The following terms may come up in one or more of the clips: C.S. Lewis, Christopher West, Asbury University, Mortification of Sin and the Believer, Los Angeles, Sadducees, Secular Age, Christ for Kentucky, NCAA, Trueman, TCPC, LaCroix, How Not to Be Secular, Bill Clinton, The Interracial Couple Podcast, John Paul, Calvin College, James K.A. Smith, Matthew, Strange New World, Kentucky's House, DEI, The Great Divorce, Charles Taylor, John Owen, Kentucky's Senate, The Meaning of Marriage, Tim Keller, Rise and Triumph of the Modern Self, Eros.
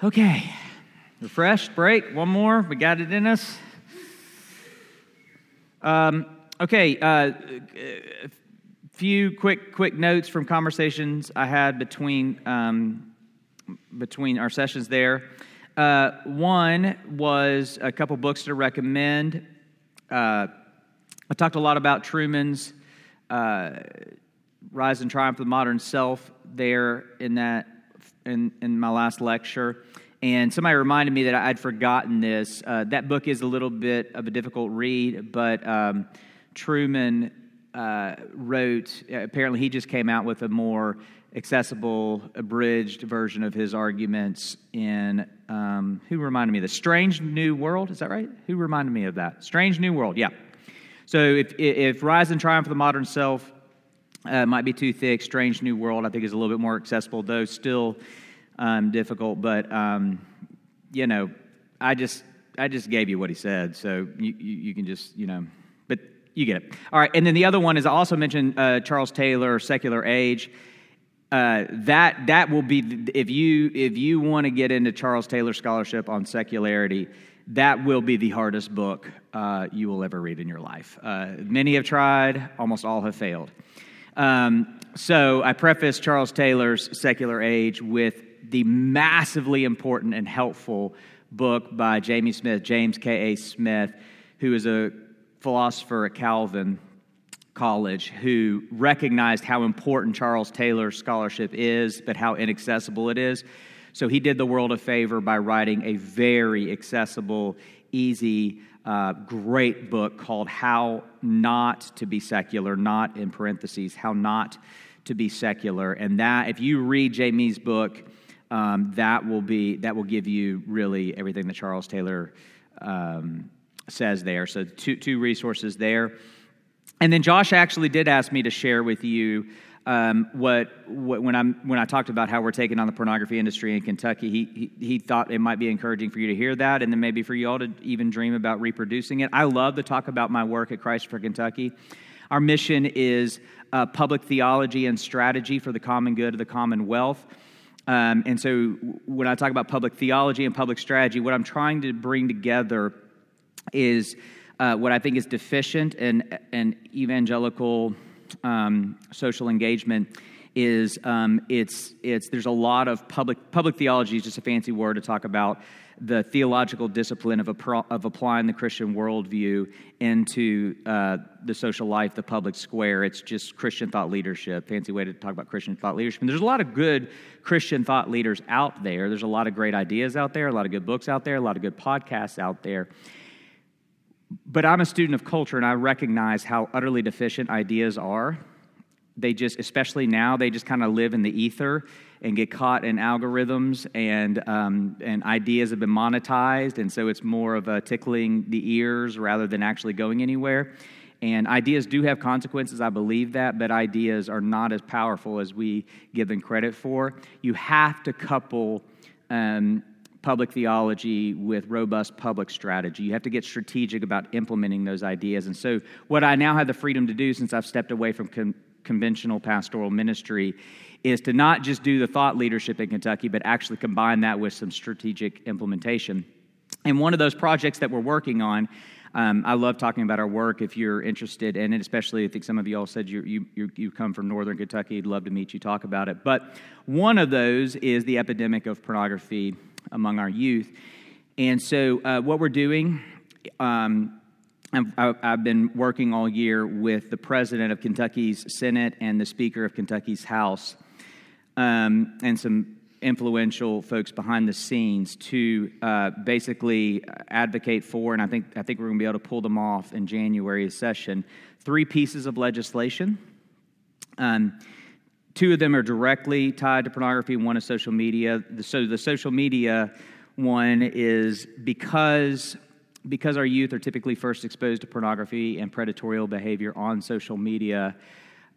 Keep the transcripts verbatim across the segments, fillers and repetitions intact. Okay, refreshed, break, one more, we got it in us. Um, okay, uh, a few quick quick notes from conversations I had between um, between our sessions there. Uh, one was a couple books to recommend. Uh, I talked a lot about Trueman's uh, Rise and Triumph of the Modern Self there in that in, in my last lecture. And somebody reminded me that I'd forgotten this. Uh, that book is a little bit of a difficult read, but um, Trueman uh, wrote, apparently he just came out with a more accessible, abridged version of his arguments in, um, who reminded me of this? Strange New World, is that right? Who reminded me of that? Strange New World, yeah. So if, if Rise and Triumph of the Modern Self uh, might be too thick, Strange New World I think is a little bit more accessible, though still... Um, difficult, but um, you know, I just I just gave you what he said, so you, you, you can just you know, but you get it. All right, and then the other one is I also mentioned uh, Charles Taylor, Secular Age. Uh, that that will be if you if you want to get into Charles Taylor scholarship on secularity, that will be the hardest book uh, you will ever read in your life. Uh, many have tried, almost all have failed. Um, so I preface Charles Taylor's Secular Age with the massively important and helpful book by Jamie Smith, James K A. Smith, who is a philosopher at Calvin College, who recognized how important Charles Taylor's scholarship is, but how inaccessible it is. So he did the world a favor by writing a very accessible, easy, uh, great book called How Not to Be Secular, not in parentheses, How Not to Be Secular. And that, if you read Jamie's book, Um, that will be that will give you really everything that Charles Taylor um, says there. So two two resources there, and then Josh actually did ask me to share with you um, what, what when I when I talked about how we're taking on the pornography industry in Kentucky. He, he he thought it might be encouraging for you to hear that, and then maybe for you all to even dream about reproducing it. I love to talk about my work at Christ for Kentucky. Our mission is uh, public theology and strategy for the common good of the commonwealth. Um, and so when I talk about public theology and public strategy, what I'm trying to bring together is uh, what I think is deficient in, in evangelical um, social engagement is um, it's it's there's a lot of public public theology is just a fancy word to talk about the theological discipline of a, of applying the Christian worldview into uh, the social life, the public square. It's just Christian thought leadership, fancy way to talk about Christian thought leadership. And there's a lot of good Christian thought leaders out there. There's a lot of great ideas out there, a lot of good books out there, a lot of good podcasts out there. But I'm a student of culture, and I recognize how utterly deficient ideas are. They just, especially now, they just kind of live in the ether and get caught in algorithms, and um, and ideas have been monetized, and so it's more of a tickling the ears rather than actually going anywhere. And ideas do have consequences, I believe that, but ideas are not as powerful as we give them credit for. You have to couple um, public theology with robust public strategy. You have to get strategic about implementing those ideas. And so what I now have the freedom to do since I've stepped away from con- conventional pastoral ministry is to not just do the thought leadership in Kentucky, but actually combine that with some strategic implementation. And one of those projects that we're working on, um, I love talking about our work if you're interested in it, especially I think some of you all said you, you, you come from northern Kentucky, I'd love to meet you, talk about it. But one of those is the epidemic of pornography among our youth. And so uh, what we're doing... Um, I've been working all year with the president of Kentucky's Senate and the speaker of Kentucky's House um, and some influential folks behind the scenes to uh, basically advocate for, and I think I think we're going to be able to pull them off in January's session, three pieces of legislation. Um, two of them are directly tied to pornography, one is social media. So the social media one is because... Because our youth are typically first exposed to pornography and predatorial behavior on social media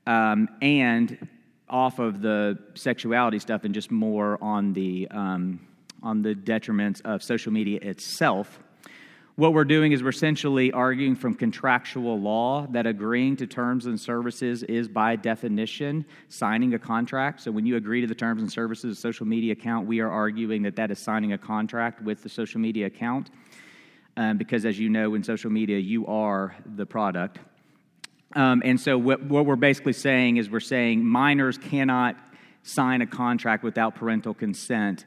um, and off of the sexuality stuff and just more on the um, on the detriments of social media itself, what we're doing is we're essentially arguing from contractual law that agreeing to terms and services is, by definition, signing a contract. So when you agree to the terms and services of a social media account, we are arguing that that is signing a contract with the social media account. Um, because, as you know, in social media, you are the product. Um, and so what, what we're basically saying is we're saying minors cannot sign a contract without parental consent.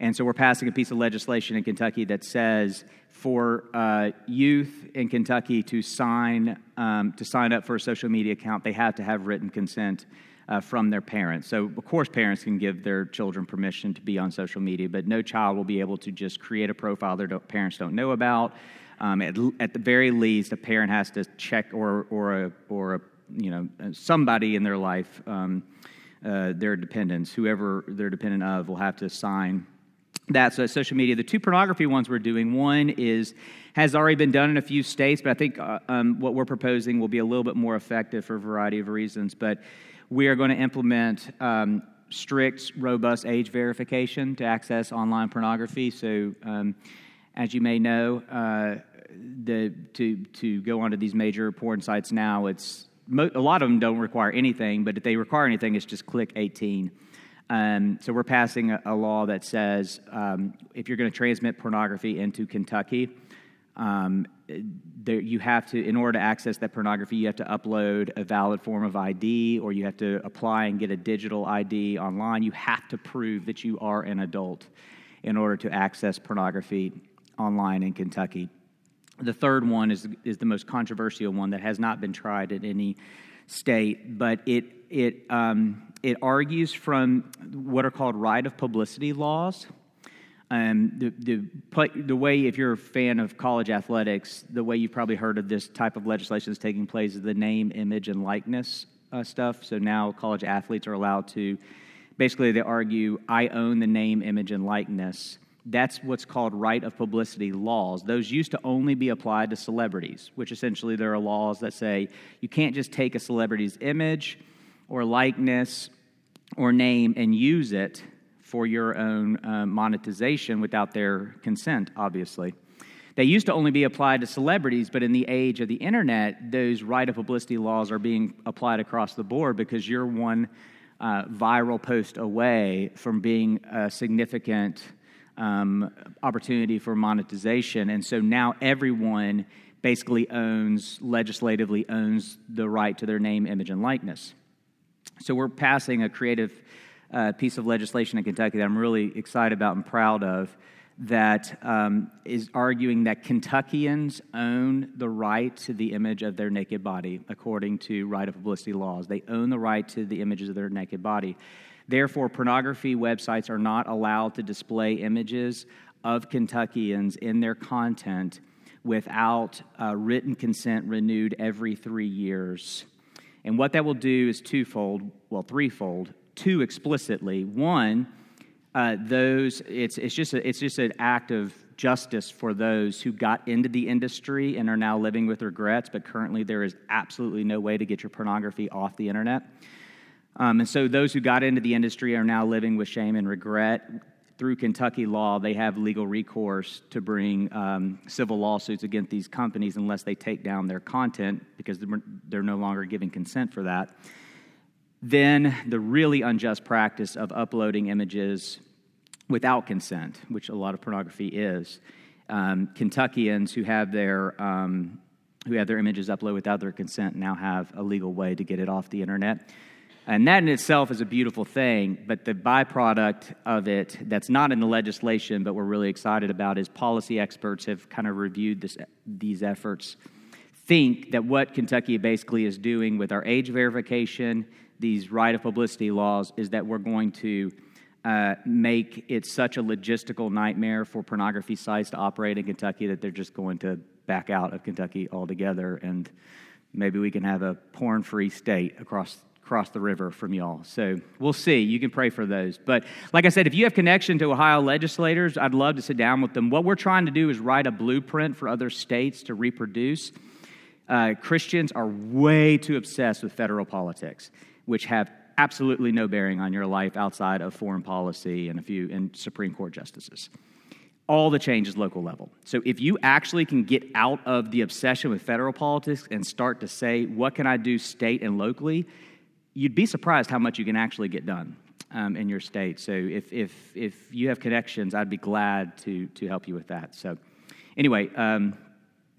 And so we're passing a piece of legislation in Kentucky that says for uh, youth in Kentucky to sign um, to sign up for a social media account, they have to have written consent uh, from their parents. So, of course, parents can give their children permission to be on social media, but no child will be able to just create a profile their parents don't know about. Um, at, at the very least, a parent has to check, or or a, or a, you know, somebody in their life, um, uh, their dependents, whoever they're dependent of, will have to sign that. So social media, the two pornography ones we're doing, one is has already been done in a few states, but I think uh, um, what we're proposing will be a little bit more effective for a variety of reasons. But we are going to implement um, strict, robust age verification to access online pornography. So um, as you may know, uh, the, to to go onto these major porn sites now, it's mo- a lot of them don't require anything, but if they require anything, it's just click eighteen. Um, so we're passing a, a law that says um, if you're going to transmit pornography into Kentucky, um, there, you have to, in order to access that pornography, you have to upload a valid form of I D, or you have to apply and get a digital I D online. You have to prove that you are an adult in order to access pornography online in Kentucky. The third one is is the most controversial one that has not been tried in any state, but it it um, it argues from what are called right of publicity laws. Um, the the the way, if you're a fan of college athletics, the way you've probably heard of this type of legislation that's taking place is the name, image, and likeness uh, stuff. So now college athletes are allowed to, basically they argue, I own the name, image, and likeness. That's what's called right of publicity laws. Those used to only be applied to celebrities, which essentially there are laws that say you can't just take a celebrity's image or likeness or name and use it for your own uh, monetization without their consent, obviously. They used to only be applied to celebrities, but in the age of the internet, those right of publicity laws are being applied across the board because you're one uh, viral post away from being a significant Um, opportunity for monetization. And so now everyone basically owns, legislatively owns the right to their name, image, and likeness. So we're passing a creative uh, piece of legislation in Kentucky that I'm really excited about and proud of that um, is arguing that Kentuckians own the right to the image of their naked body according to right of publicity laws. They own the right to the images of their naked body. Therefore, pornography websites are not allowed to display images of Kentuckians in their content without uh, written consent renewed every three years. And what that will do is twofold, well, threefold, two explicitly. One, uh, those it's it's just a, it's just an act of justice for those who got into the industry and are now living with regrets, but currently there is absolutely no way to get your pornography off the internet. Um, and so those who got into the industry are now living with shame and regret. Through Kentucky law, they have legal recourse to bring um, civil lawsuits against these companies unless they take down their content because they're no longer giving consent for that. Then the really unjust practice of uploading images without consent, which a lot of pornography is. Um, Kentuckians who have their um, who have their images uploaded without their consent now have a legal way to get it off the internet. And that in itself is a beautiful thing, but the byproduct of it that's not in the legislation but we're really excited about is policy experts have kind of reviewed this, these efforts, think that what Kentucky basically is doing with our age verification, these right of publicity laws, is that we're going to uh, make it such a logistical nightmare for pornography sites to operate in Kentucky that they're just going to back out of Kentucky altogether, and maybe we can have a porn-free state across across the river from y'all. So we'll see. You can pray for those. But like I said, if you have connection to Ohio legislators, I'd love to sit down with them. What we're trying to do is write a blueprint for other states to reproduce. Uh, Christians are way too obsessed with federal politics, which have absolutely no bearing on your life outside of foreign policy and a few and Supreme Court justices. all the change is local level. So if you actually can get out of the obsession with federal politics and start to say, what can I do state and locally, you'd be surprised how much you can actually get done um, in your state. So if if if you have connections, I'd be glad to to help you with that. So anyway, um,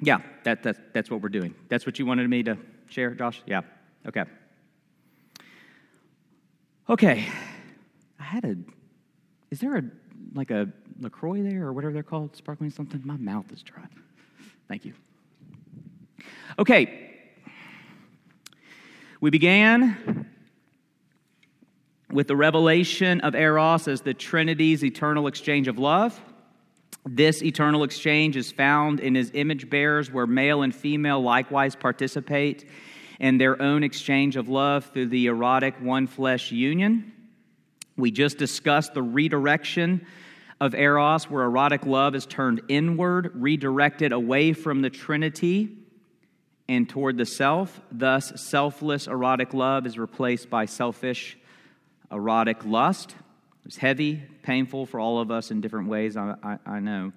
yeah, that, that that's what we're doing. That's what you wanted me to share, Josh? Yeah, okay. Okay, I had a, is there a, like a LaCroix there or whatever they're called, sparkling something? My mouth is dry. Thank you. Okay, we began with the revelation of Eros as the Trinity's eternal exchange of love. This eternal exchange is found in his image bearers, where male and female likewise participate and their own exchange of love through the erotic one-flesh union. We just discussed the redirection of Eros, where erotic love is turned inward, redirected away from the Trinity and toward the self. Thus, selfless erotic love is replaced by selfish erotic lust. It's heavy, painful for all of us in different ways, I, I, I know.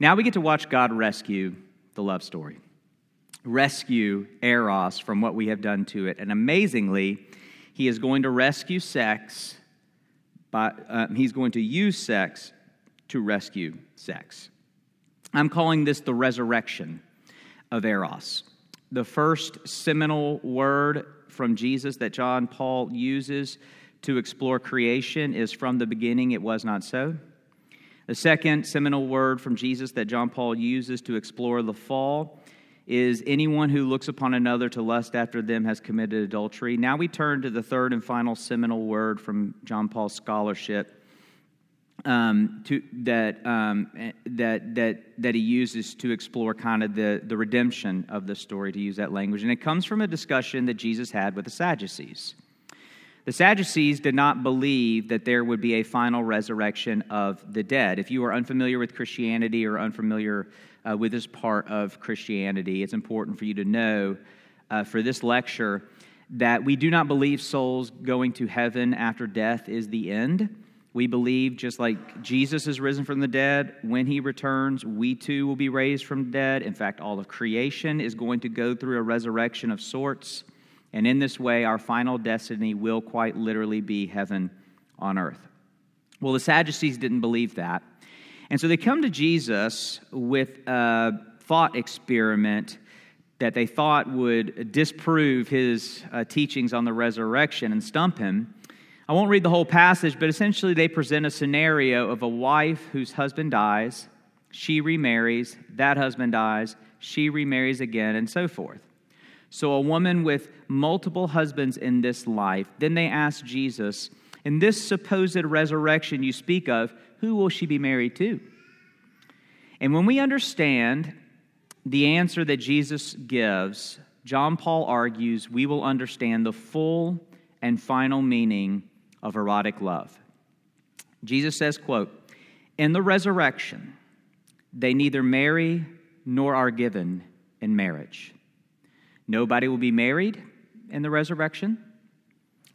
Now we get to watch God rescue the love story. Rescue Eros from what we have done to it. And amazingly, he is going to rescue sex. By, uh, he's going to use sex to rescue sex. I'm calling this the resurrection of Eros. The first seminal word from Jesus that John Paul uses to explore creation is, from the beginning it was not so. The second seminal word from Jesus that John Paul uses to explore the fall is, anyone who looks upon another to lust after them has committed adultery. Now we turn to the third and final seminal word from John Paul's scholarship um, to, that, um, that that that he uses to explore kind of the, the redemption of the story, to use that language. And it comes from a discussion that Jesus had with the Sadducees. The Sadducees did not believe that there would be a final resurrection of the dead. If you are unfamiliar with Christianity or unfamiliar uh, with this part of Christianity, it's important for you to know uh, for this lecture that we do not believe souls going to heaven after death is the end. We believe, just like Jesus is risen from the dead, when he returns, we too will be raised from the dead. In fact, all of creation is going to go through a resurrection of sorts. And in this way, our final destiny will quite literally be heaven on earth. Well, the Sadducees didn't believe that. And so they come to Jesus with a thought experiment that they thought would disprove his uh, teachings on the resurrection and stump him. I won't read the whole passage, but essentially they present a scenario of a wife whose husband dies, she remarries, that husband dies, she remarries again, and so forth. So a woman with multiple husbands in this life. Then they asked Jesus, in this supposed resurrection you speak of, who will she be married to? And when we understand the answer that Jesus gives, John Paul argues we will understand the full and final meaning of erotic love. Jesus says, quote, "In the resurrection, they neither marry nor are given in marriage. Nobody will be married in the resurrection,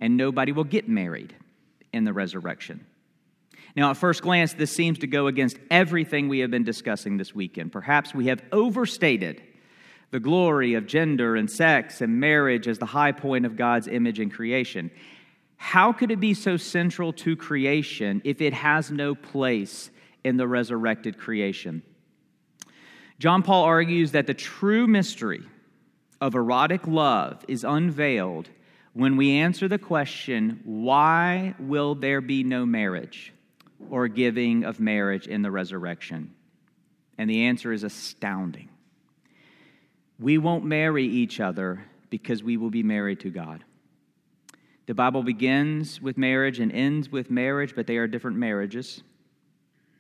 and nobody will get married in the resurrection." Now, at first glance, this seems to go against everything we have been discussing this weekend. Perhaps we have overstated the glory of gender and sex and marriage as the high point of God's image in creation. How could it be so central to creation if it has no place in the resurrected creation? John Paul argues that the true mystery of erotic love is unveiled when we answer the question, why will there be no marriage or giving of marriage in the resurrection? And the answer is astounding. We won't marry each other because we will be married to God. The Bible begins with marriage and ends with marriage, but they are different marriages.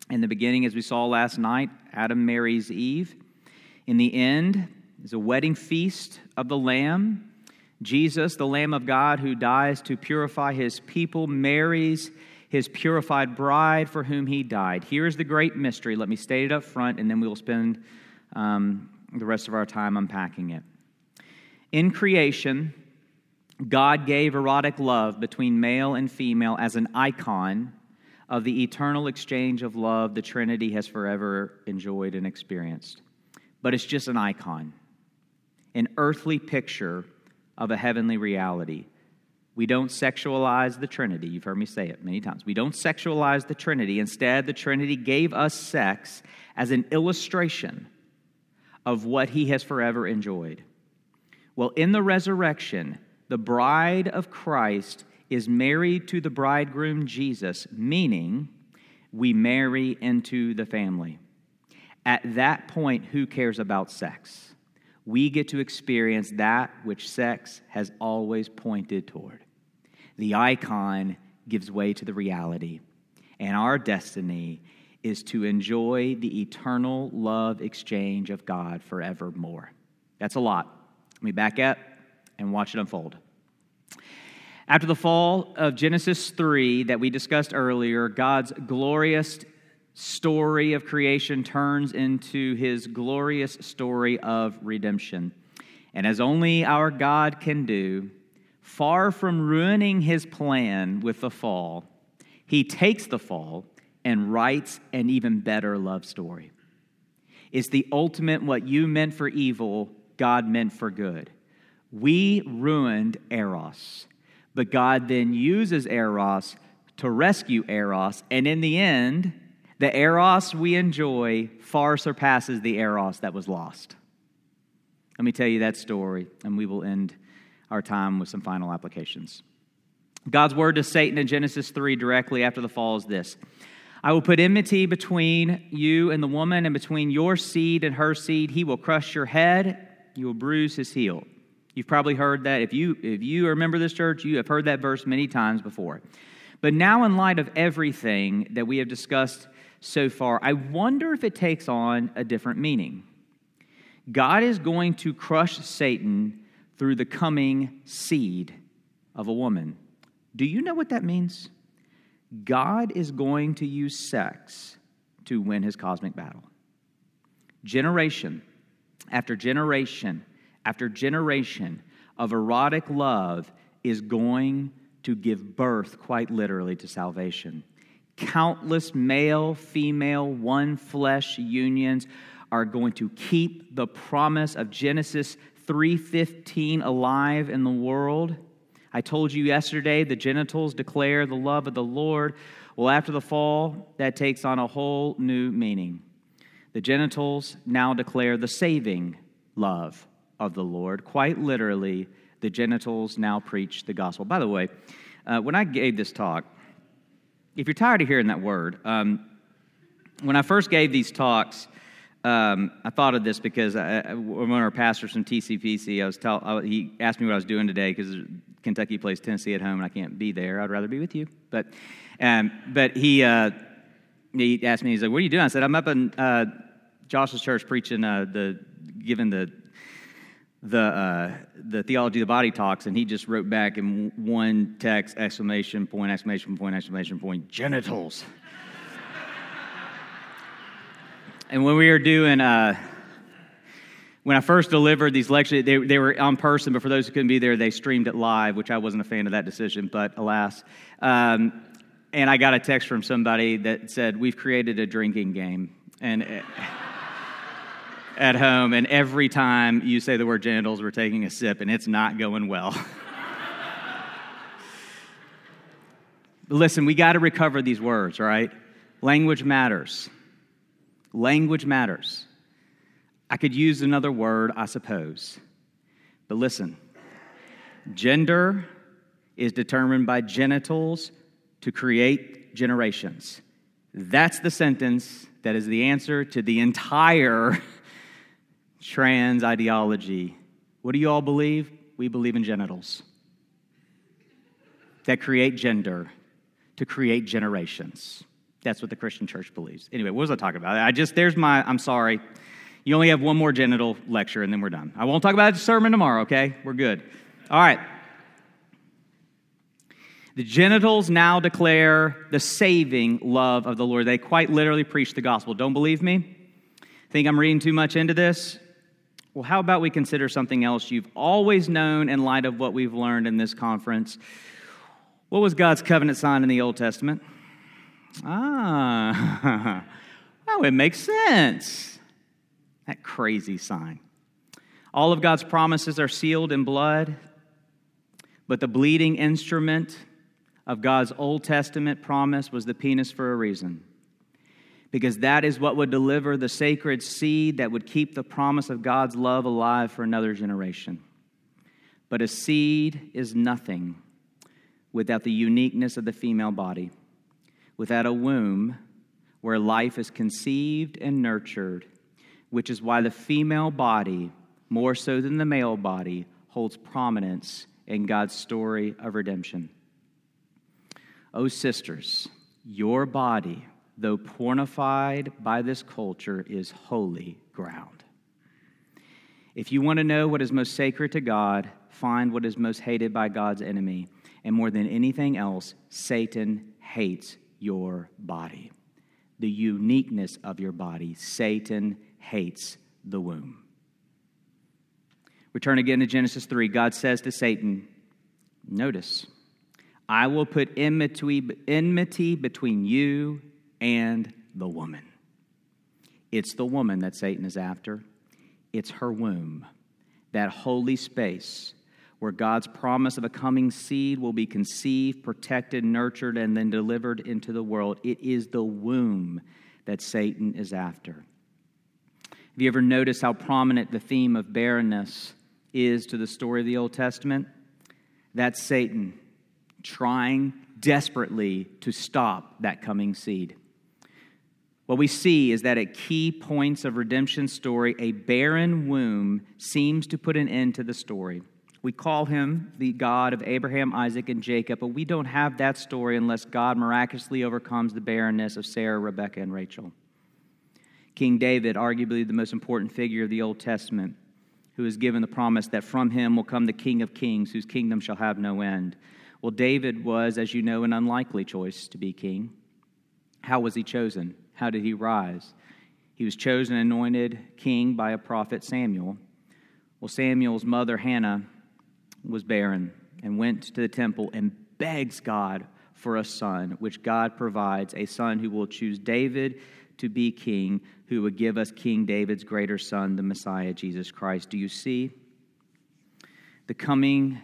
In the beginning, as we saw last night, Adam marries Eve. In the end, it's a wedding feast of the Lamb. Jesus, the Lamb of God who dies to purify his people, marries his purified bride for whom he died. Here is the great mystery. Let me state it up front, and then we will spend um, the rest of our time unpacking it. In creation, God gave erotic love between male and female as an icon of the eternal exchange of love the Trinity has forever enjoyed and experienced. But it's just an icon, an earthly picture of a heavenly reality. We don't sexualize the Trinity. You've heard me say it many times. We don't sexualize the Trinity. Instead, the Trinity gave us sex as an illustration of what he has forever enjoyed. Well, in the resurrection, the bride of Christ is married to the bridegroom Jesus, meaning we marry into the family. At that point, who cares about sex? We get to experience that which sex has always pointed toward. The icon gives way to the reality, and our destiny is to enjoy the eternal love exchange of God forevermore. That's a lot. Let me back up and watch it unfold. After the fall of Genesis three that we discussed earlier, God's glorious story of creation turns into his glorious story of redemption. And as only our God can do, far from ruining his plan with the fall, he takes the fall and writes an even better love story. It's the ultimate what you meant for evil, God meant for good. We ruined Eros, but God then uses Eros to rescue Eros, and in the end, the Eros we enjoy far surpasses the Eros that was lost. Let me tell you that story, and we will end our time with some final applications. God's word to Satan in Genesis three directly after the fall is this: I will put enmity between you and the woman, and between your seed and her seed. He will crush your head, you will bruise his heel. You've probably heard that. If you if you remember this church, you have heard that verse many times before. But now, in light of everything that we have discussed so far, I wonder if it takes on a different meaning. God is going to crush Satan through the coming seed of a woman. Do you know what that means? God is going to use sex to win his cosmic battle. Generation after generation after generation of erotic love is going to give birth, quite literally, to salvation. Countless male-female one-flesh unions are going to keep the promise of Genesis three fifteen alive in the world. I told you yesterday, the genitals declare the love of the Lord. Well, after the fall, that takes on a whole new meaning. The genitals now declare the saving love of the Lord. Quite literally, the genitals now preach the gospel. By the way, uh, when I gave this talk, if you're tired of hearing that word, um, when I first gave these talks, Um, I thought of this because I, I, one of our pastors from T C P C, I was tell, I, he asked me what I was doing today because Kentucky plays Tennessee at home and I can't be there. I'd rather be with you. But um, but he uh, he asked me, he's like, what are you doing? I said, I'm up in uh, Josh's church preaching, uh, the giving the the uh, the theology of the body talks, and he just wrote back in one text, exclamation point, exclamation point, exclamation point, genitals. And when we were doing, uh, when I first delivered these lectures, they, they were on person, but for those who couldn't be there, they streamed it live, which I wasn't a fan of that decision, but alas. Um, and I got a text from somebody that said, we've created a drinking game and at home, and every time you say the word genitals, we're taking a sip, and it's not going well. Listen, we got to recover these words, right? Language matters. Language matters. I could use another word, I suppose. But listen, gender is determined by genitals to create generations. That's the sentence that is the answer to the entire trans ideology. What do you all believe? We believe in genitals that create gender to create generations. That's what the Christian church believes. Anyway, what was I talking about? I just, there's my, I'm sorry. You only have one more genital lecture and then we're done. I won't talk about the sermon tomorrow, okay? We're good. All right. The genitals now declare the saving love of the Lord. They quite literally preach the gospel. Don't believe me? Think I'm reading too much into this? Well, how about we consider something else you've always known in light of what we've learned in this conference? What was God's covenant sign in the Old Testament? Ah, oh, it makes sense. That crazy sign. All of God's promises are sealed in blood, but the bleeding instrument of God's Old Testament promise was the penis for a reason, because that is what would deliver the sacred seed that would keep the promise of God's love alive for another generation. But a seed is nothing without the uniqueness of the female body, without a womb where life is conceived and nurtured, which is why the female body, more so than the male body, holds prominence in God's story of redemption. Oh, sisters, your body, though pornified by this culture, is holy ground. If you want to know what is most sacred to God, find what is most hated by God's enemy. And more than anything else, Satan hates your body. The uniqueness of your body. Satan hates the womb. Return again to Genesis three. God says to Satan, notice, I will put enmity between you and the woman. It's the woman that Satan is after. It's her womb, that holy space where God's promise of a coming seed will be conceived, protected, nurtured, and then delivered into the world. It is the womb that Satan is after. Have you ever noticed how prominent the theme of barrenness is to the story of the Old Testament? That's Satan trying desperately to stop that coming seed. What we see is that at key points of redemption's story, a barren womb seems to put an end to the story. We call him the God of Abraham, Isaac, and Jacob, but we don't have that story unless God miraculously overcomes the barrenness of Sarah, Rebekah, and Rachel. King David, arguably the most important figure of the Old Testament, who is given the promise that from him will come the King of Kings, whose kingdom shall have no end. Well, David was, as you know, an unlikely choice to be king. How was he chosen? How did he rise? He was chosen and anointed king by a prophet, Samuel. Well, Samuel's mother, Hannah, was barren and went to the temple and begs God for a son, which God provides, a son who will choose David to be king, who would give us King David's greater son, the Messiah, Jesus Christ. Do you see? The coming,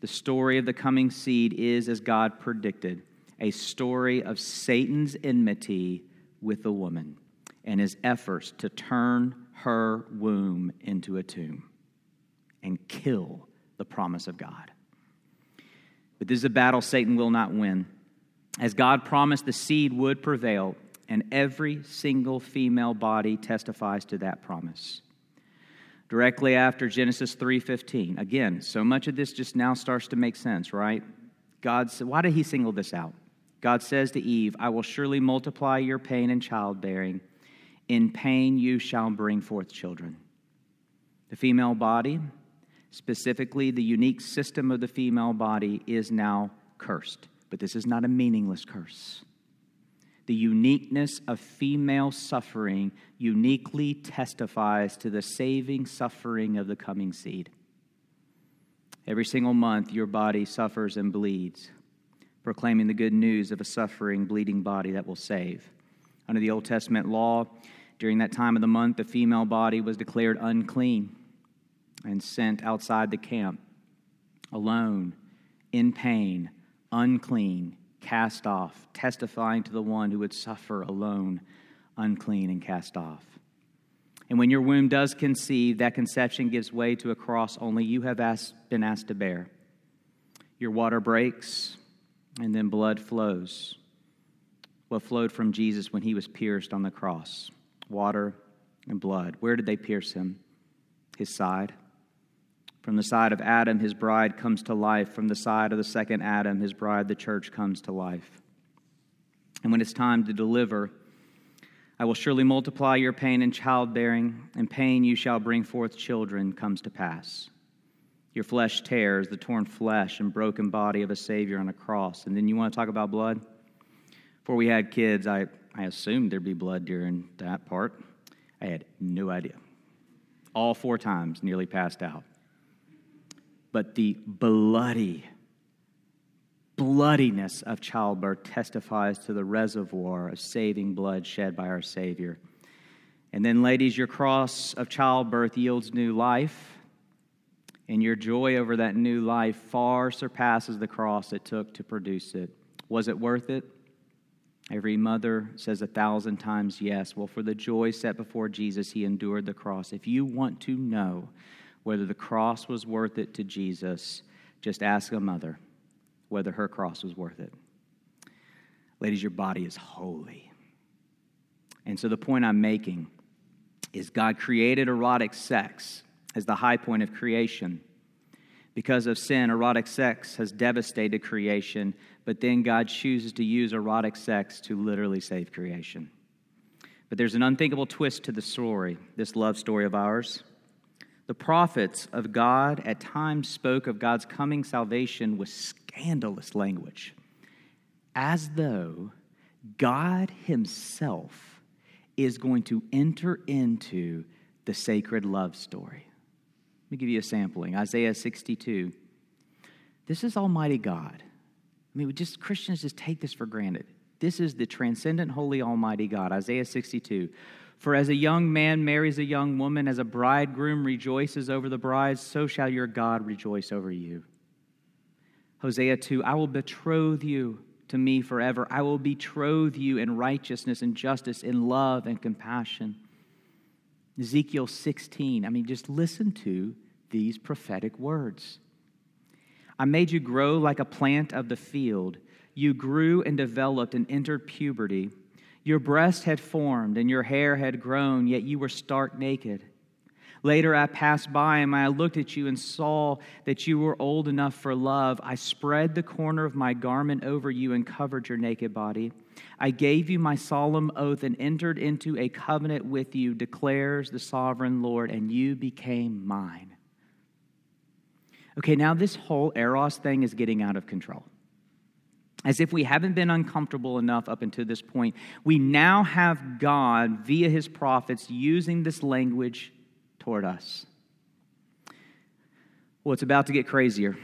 the story of the coming seed is, as God predicted, a story of Satan's enmity with the woman and his efforts to turn her womb into a tomb and kill the promise of God. But this is a battle Satan will not win. As God promised, the seed would prevail, and every single female body testifies to that promise. Directly after Genesis three fifteen, again, so much of this just now starts to make sense, right? God said, why did he single this out? God says to Eve, I will surely multiply your pain in childbearing. In pain you shall bring forth children. The female body, specifically, the unique system of the female body is now cursed. But this is not a meaningless curse. The uniqueness of female suffering uniquely testifies to the saving suffering of the coming seed. Every single month, your body suffers and bleeds, proclaiming the good news of a suffering, bleeding body that will save. Under the Old Testament law, during that time of the month, the female body was declared unclean and sent outside the camp, alone, in pain, unclean, cast off, testifying to the one who would suffer alone, unclean, and cast off. And when your womb does conceive, that conception gives way to a cross only you have asked, been asked to bear. Your water breaks, and then blood flows. What flowed from Jesus when he was pierced on the cross? Water and blood. Where did they pierce him? His side. From the side of Adam, his bride comes to life. From the side of the second Adam, his bride, the church, comes to life. And when it's time to deliver, I will surely multiply your pain in childbearing. In pain you shall bring forth children, comes to pass. Your flesh tears, the torn flesh and broken body of a Savior on a cross. And then you want to talk about blood? Before we had kids, I, I assumed there'd be blood during that part. I had no idea. All four times, nearly passed out. But the bloody bloodiness of childbirth testifies to the reservoir of saving blood shed by our Savior. And then, ladies, your cross of childbirth yields new life, and your joy over that new life far surpasses the cross it took to produce it. Was it worth it? Every mother says a thousand times yes. Well, for the joy set before Jesus, he endured the cross. If you want to know whether the cross was worth it to Jesus, just ask a mother whether her cross was worth it. Ladies, your body is holy. And so the point I'm making is God created erotic sex as the high point of creation. Because of sin, erotic sex has devastated creation, but then God chooses to use erotic sex to literally save creation. But there's an unthinkable twist to the story, this love story of ours. The prophets of God at times spoke of God's coming salvation with scandalous language, as though God himself is going to enter into the sacred love story. Let me give you a sampling. Isaiah sixty-two. This is Almighty God. I mean, we just Christians just take this for granted. This is the transcendent, holy, almighty God. Isaiah sixty-two. For as a young man marries a young woman, as a bridegroom rejoices over the bride, so shall your God rejoice over you. Hosea two. I will betroth you to me forever. I will betroth you in righteousness and justice, in love and compassion. Ezekiel sixteen. I mean, just listen to these prophetic words. I made you grow like a plant of the field. You grew and developed and entered puberty. Your breast had formed and your hair had grown, yet you were stark naked. Later I passed by and I looked at you and saw that you were old enough for love. I spread the corner of my garment over you and covered your naked body. I gave you my solemn oath and entered into a covenant with you, declares the sovereign Lord, and you became mine. Okay, now this whole Eros thing is getting out of control. As if we haven't been uncomfortable enough up until this point, we now have God, via his prophets, using this language toward us. Well, it's about to get crazier.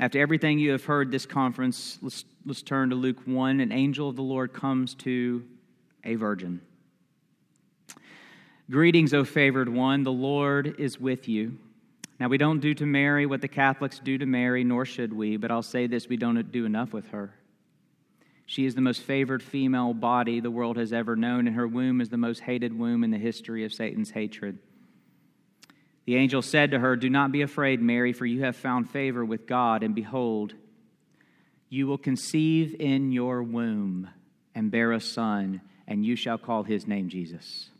After everything you have heard this conference, let's, let's turn to Luke one. An angel of the Lord comes to a virgin. Greetings, O favored one, the Lord is with you. Now, we don't do to Mary what the Catholics do to Mary, nor should we, but I'll say this, we don't do enough with her. She is the most favored female body the world has ever known, and her womb is the most hated womb in the history of Satan's hatred. The angel said to her, do not be afraid, Mary, for you have found favor with God, and behold, you will conceive in your womb and bear a son, and you shall call his name Jesus.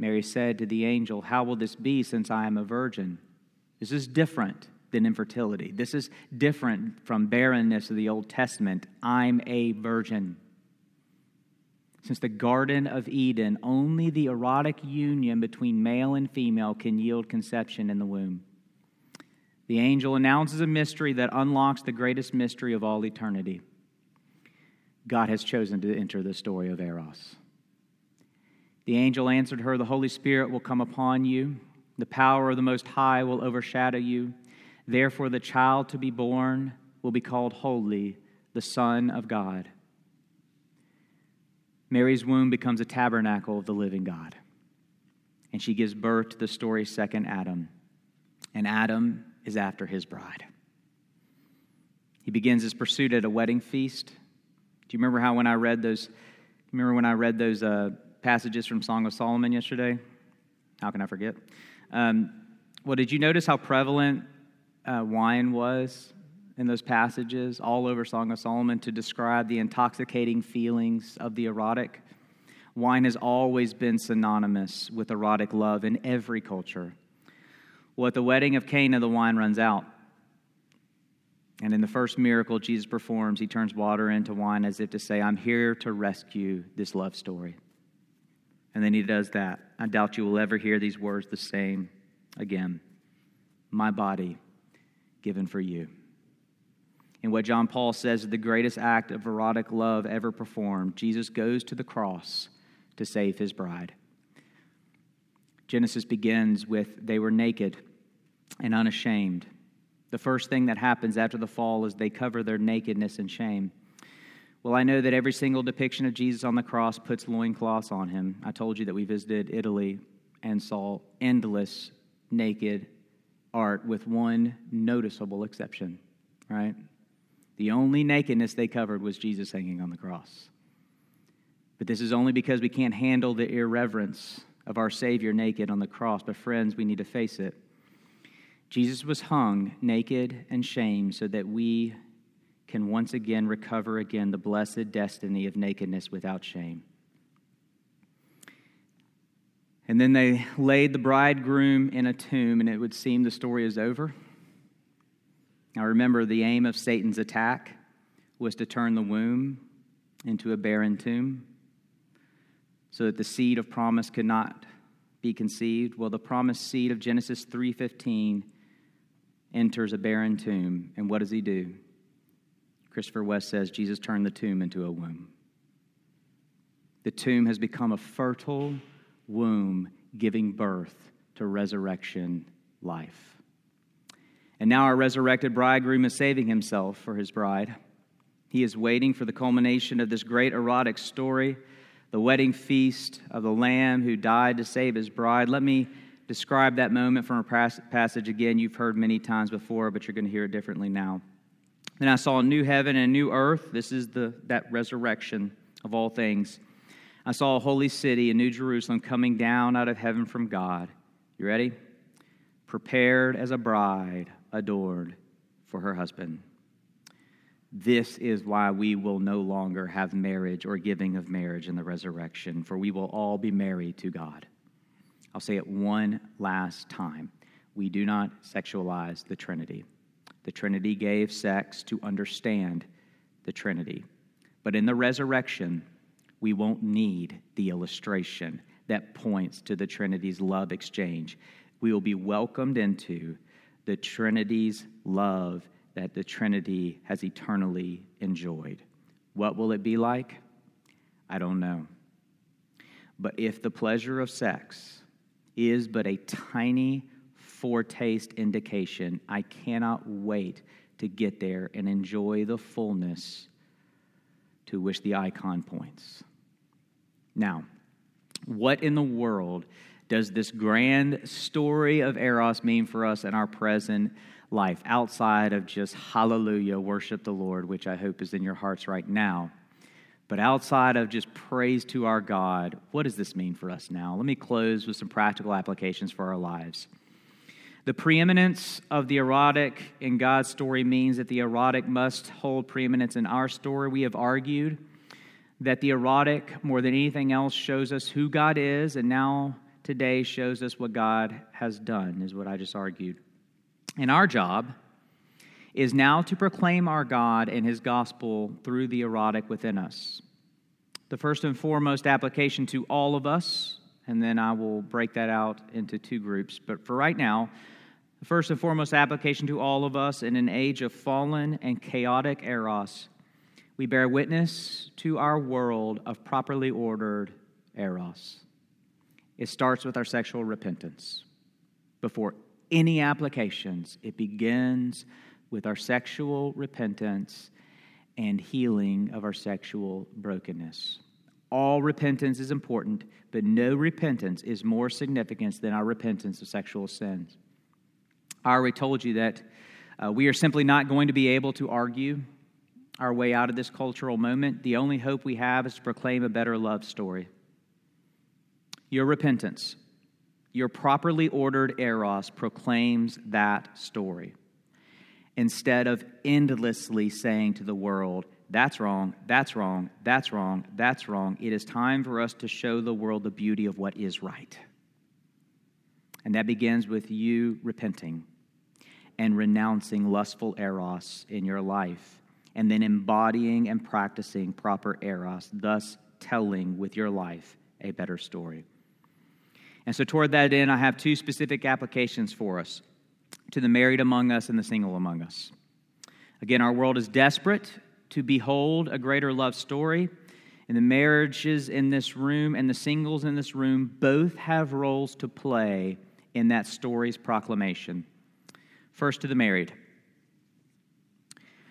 Mary said to the angel, how will this be since I am a virgin? This is different than infertility. This is different from barrenness of the Old Testament. I'm a virgin. Since the Garden of Eden, only the erotic union between male and female can yield conception in the womb. The angel announces a mystery that unlocks the greatest mystery of all eternity. God has chosen to enter the story of Eros. The angel answered her, the Holy Spirit will come upon you. The power of the Most High will overshadow you. Therefore, the child to be born will be called Holy, the Son of God. Mary's womb becomes a tabernacle of the living God. And she gives birth to the story Second Adam. And Adam is after his bride. He begins his pursuit at a wedding feast. Do you remember how when I read those, remember when I read those, uh, passages from Song of Solomon yesterday? How can I forget? Um, well, did you notice how prevalent uh, wine was in those passages all over Song of Solomon to describe the intoxicating feelings of the erotic? Wine has always been synonymous with erotic love in every culture. Well, at the wedding of Cana, the wine runs out. And in the first miracle Jesus performs, he turns water into wine as if to say, I'm here to rescue this love story. And then he does that. I doubt you will ever hear these words the same again. My body given for you. In what John Paul says is the greatest act of erotic love ever performed, Jesus goes to the cross to save his bride. Genesis begins with they were naked and unashamed. The first thing that happens after the fall is they cover their nakedness in shame. Well, I know that every single depiction of Jesus on the cross puts loincloths on him. I told you that we visited Italy and saw endless naked art with one noticeable exception, right? The only nakedness they covered was Jesus hanging on the cross. But this is only because we can't handle the irreverence of our Savior naked on the cross. But friends, we need to face it. Jesus was hung naked and shamed so that we can once again recover again the blessed destiny of nakedness without shame. And then they laid the bridegroom in a tomb, and it would seem the story is over. Now remember, the aim of Satan's attack was to turn the womb into a barren tomb so that the seed of promise could not be conceived. Well, the promised seed of Genesis three fifteen enters a barren tomb, and what does he do? Christopher West says Jesus turned the tomb into a womb. The tomb has become a fertile womb, giving birth to resurrection life. And now our resurrected bridegroom is saving himself for his bride. He is waiting for the culmination of this great erotic story, the wedding feast of the Lamb who died to save his bride. Let me describe that moment from a passage again you've heard many times before, but you're going to hear it differently now. Then I saw a new heaven and a new earth. This is the that resurrection of all things. I saw a holy city, a new Jerusalem, coming down out of heaven from God. You ready? Prepared as a bride, adored for her husband. This is why we will no longer have marriage or giving of marriage in the resurrection, for we will all be married to God. I'll say it one last time. We do not sexualize the Trinity. The Trinity gave sex to understand the Trinity. But in the resurrection, we won't need the illustration that points to the Trinity's love exchange. We will be welcomed into the Trinity's love that the Trinity has eternally enjoyed. What will it be like? I don't know. But if the pleasure of sex is but a tiny foretaste indication, I cannot wait to get there and enjoy the fullness to which the icon points. Now, what in the world does this grand story of Eros mean for us in our present life, outside of just hallelujah, worship the Lord, which I hope is in your hearts right now, but outside of just praise to our God? What does this mean for us now? Let me close with some practical applications for our lives. The preeminence of the erotic in God's story means that the erotic must hold preeminence in our story. We have argued that the erotic, more than anything else, shows us who God is, and now today shows us what God has done, is what I just argued. And our job is now to proclaim our God and his gospel through the erotic within us. The first and foremost application to all of us, and then I will break that out into two groups. But for right now, the first and foremost application to all of us in an age of fallen and chaotic eros, we bear witness to our world of properly ordered eros. It starts with our sexual repentance. Before any applications, it begins with our sexual repentance and healing of our sexual brokenness. All repentance is important, but no repentance is more significant than our repentance of sexual sins. I already told you that uh, we are simply not going to be able to argue our way out of this cultural moment. The only hope we have is to proclaim a better love story. Your repentance, your properly ordered eros, proclaims that story. Instead of endlessly saying to the world, that's wrong, that's wrong, that's wrong, that's wrong, it is time for us to show the world the beauty of what is right. And that begins with you repenting and renouncing lustful eros in your life, and then embodying and practicing proper eros, thus telling with your life a better story. And so toward that end, I have two specific applications for us, to the married among us and the single among us. Again, our world is desperate to behold a greater love story, and the marriages in this room and the singles in this room both have roles to play in that story's proclamation. First, to the married.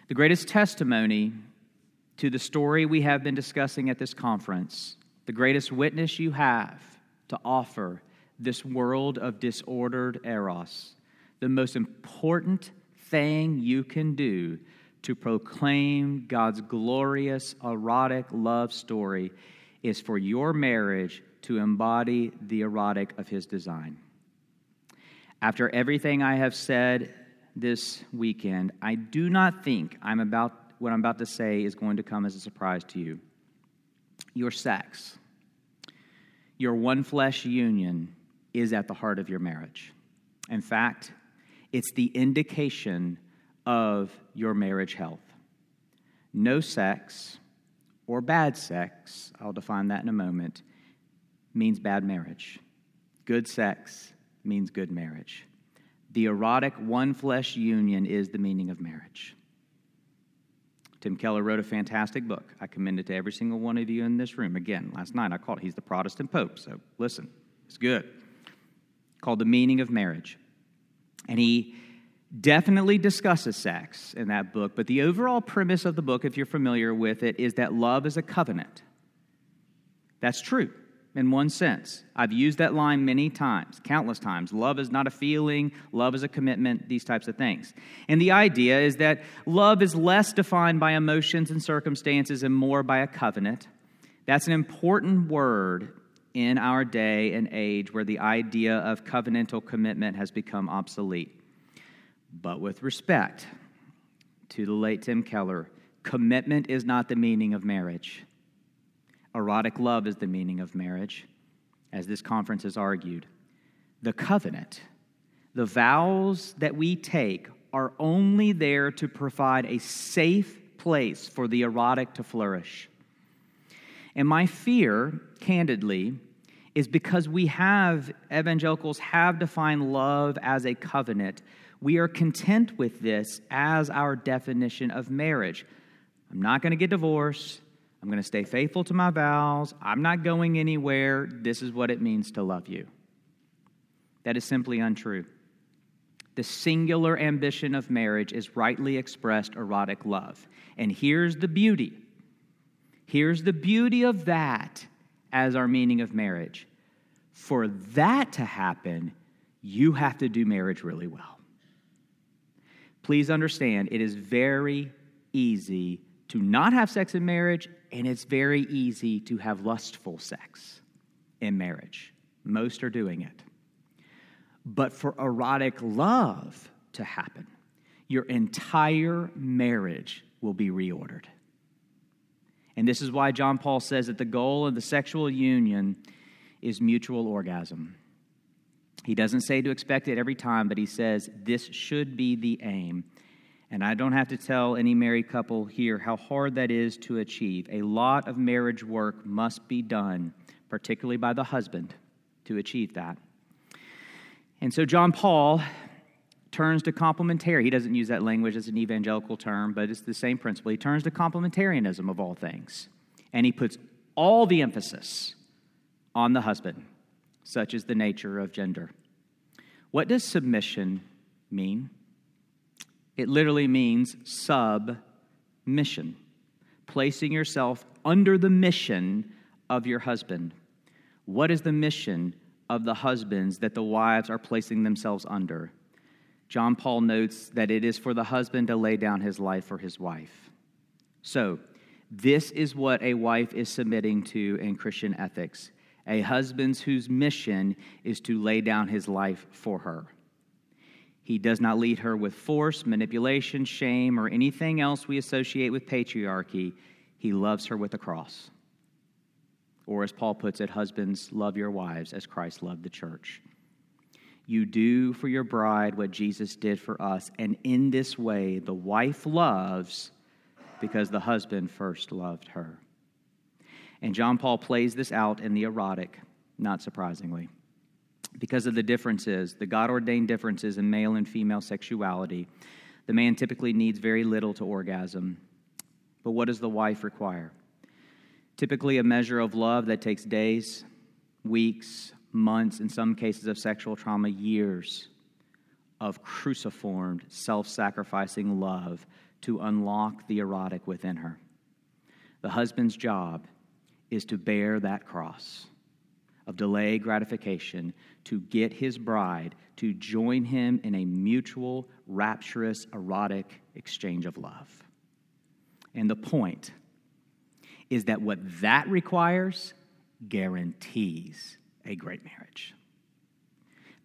The greatest testimony to the story we have been discussing at this conference, the greatest witness you have to offer this world of disordered eros, the most important thing you can do to proclaim God's glorious erotic love story is for your marriage to embody the erotic of His design. After everything I have said this weekend, I do not think I'm about what I'm about to say is going to come as a surprise to you. Your sex, your one flesh union, is at the heart of your marriage. In fact, it's the indication of your marriage health. No sex or bad sex, I'll define that in a moment, means bad marriage. Good sex means good marriage. The erotic one flesh union is the meaning of marriage. Tim Keller wrote a fantastic book. I commend it to every single one of you in this room. Again, last night I called it, he's the Protestant Pope, so listen, it's good. Called The Meaning of Marriage. And he definitely discusses sex in that book, but the overall premise of the book, if you're familiar with it, is that love is a covenant. That's true in one sense. I've used that line many times, countless times. Love is not a feeling. Love is a commitment, these types of things. And the idea is that love is less defined by emotions and circumstances and more by a covenant. That's an important word in our day and age where the idea of covenantal commitment has become obsolete. But with respect to the late Tim Keller, commitment is not the meaning of marriage. Erotic love is the meaning of marriage, as this conference has argued. The covenant, the vows that we take, are only there to provide a safe place for the erotic to flourish. And my fear, candidly, is because we have, evangelicals have defined love as a covenant. We are content with this as our definition of marriage. I'm not going to get divorced. I'm going to stay faithful to my vows. I'm not going anywhere. This is what it means to love you. That is simply untrue. The singular ambition of marriage is rightly expressed erotic love. And here's the beauty. Here's the beauty of that as our meaning of marriage. For that to happen, you have to do marriage really well. Please understand, it is very easy to not have sex in marriage, and it's very easy to have lustful sex in marriage. Most are doing it. But for erotic love to happen, your entire marriage will be reordered. And this is why John Paul says that the goal of the sexual union is mutual orgasm. He doesn't say to expect it every time, but he says this should be the aim. And I don't have to tell any married couple here how hard that is to achieve. A lot of marriage work must be done, particularly by the husband, to achieve that. And so John Paul turns to complementarianism. He doesn't use that language as an evangelical term, but it's the same principle. He turns to complementarianism of all things, and he puts all the emphasis on the husband. Such is the nature of gender. What does submission mean? It literally means sub-mission, placing yourself under the mission of your husband. What is the mission of the husbands that the wives are placing themselves under? John Paul notes that it is for the husband to lay down his life for his wife. So, this is what a wife is submitting to in Christian ethics. A husband whose mission is to lay down his life for her. He does not lead her with force, manipulation, shame, or anything else we associate with patriarchy. He loves her with the cross. Or as Paul puts it, husbands, love your wives as Christ loved the church. You do for your bride what Jesus did for us, and in this way the wife loves because the husband first loved her. And John Paul plays this out in the erotic, not surprisingly, because of the differences, the God-ordained differences in male and female sexuality. The man typically needs very little to orgasm. But what does the wife require? Typically a measure of love that takes days, weeks, months, in some cases of sexual trauma, years of cruciformed, self-sacrificing love to unlock the erotic within her. The husband's job is to bear that cross of delay gratification, to get his bride to join him in a mutual, rapturous, erotic exchange of love. And the point is that what that requires guarantees a great marriage.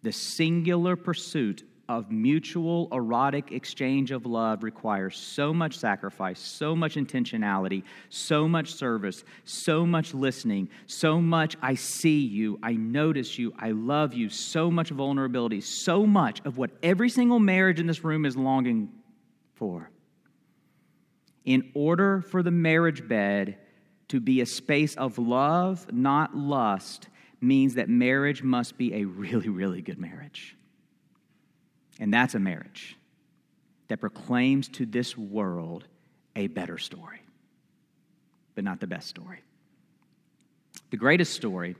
The singular pursuit of mutual erotic exchange of love requires so much sacrifice, so much intentionality, so much service, so much listening, so much I see you, I notice you, I love you, so much vulnerability, so much of what every single marriage in this room is longing for. In order for the marriage bed to be a space of love, not lust, means that marriage must be a really, really good marriage. And that's a marriage that proclaims to this world a better story, but not the best story. The greatest story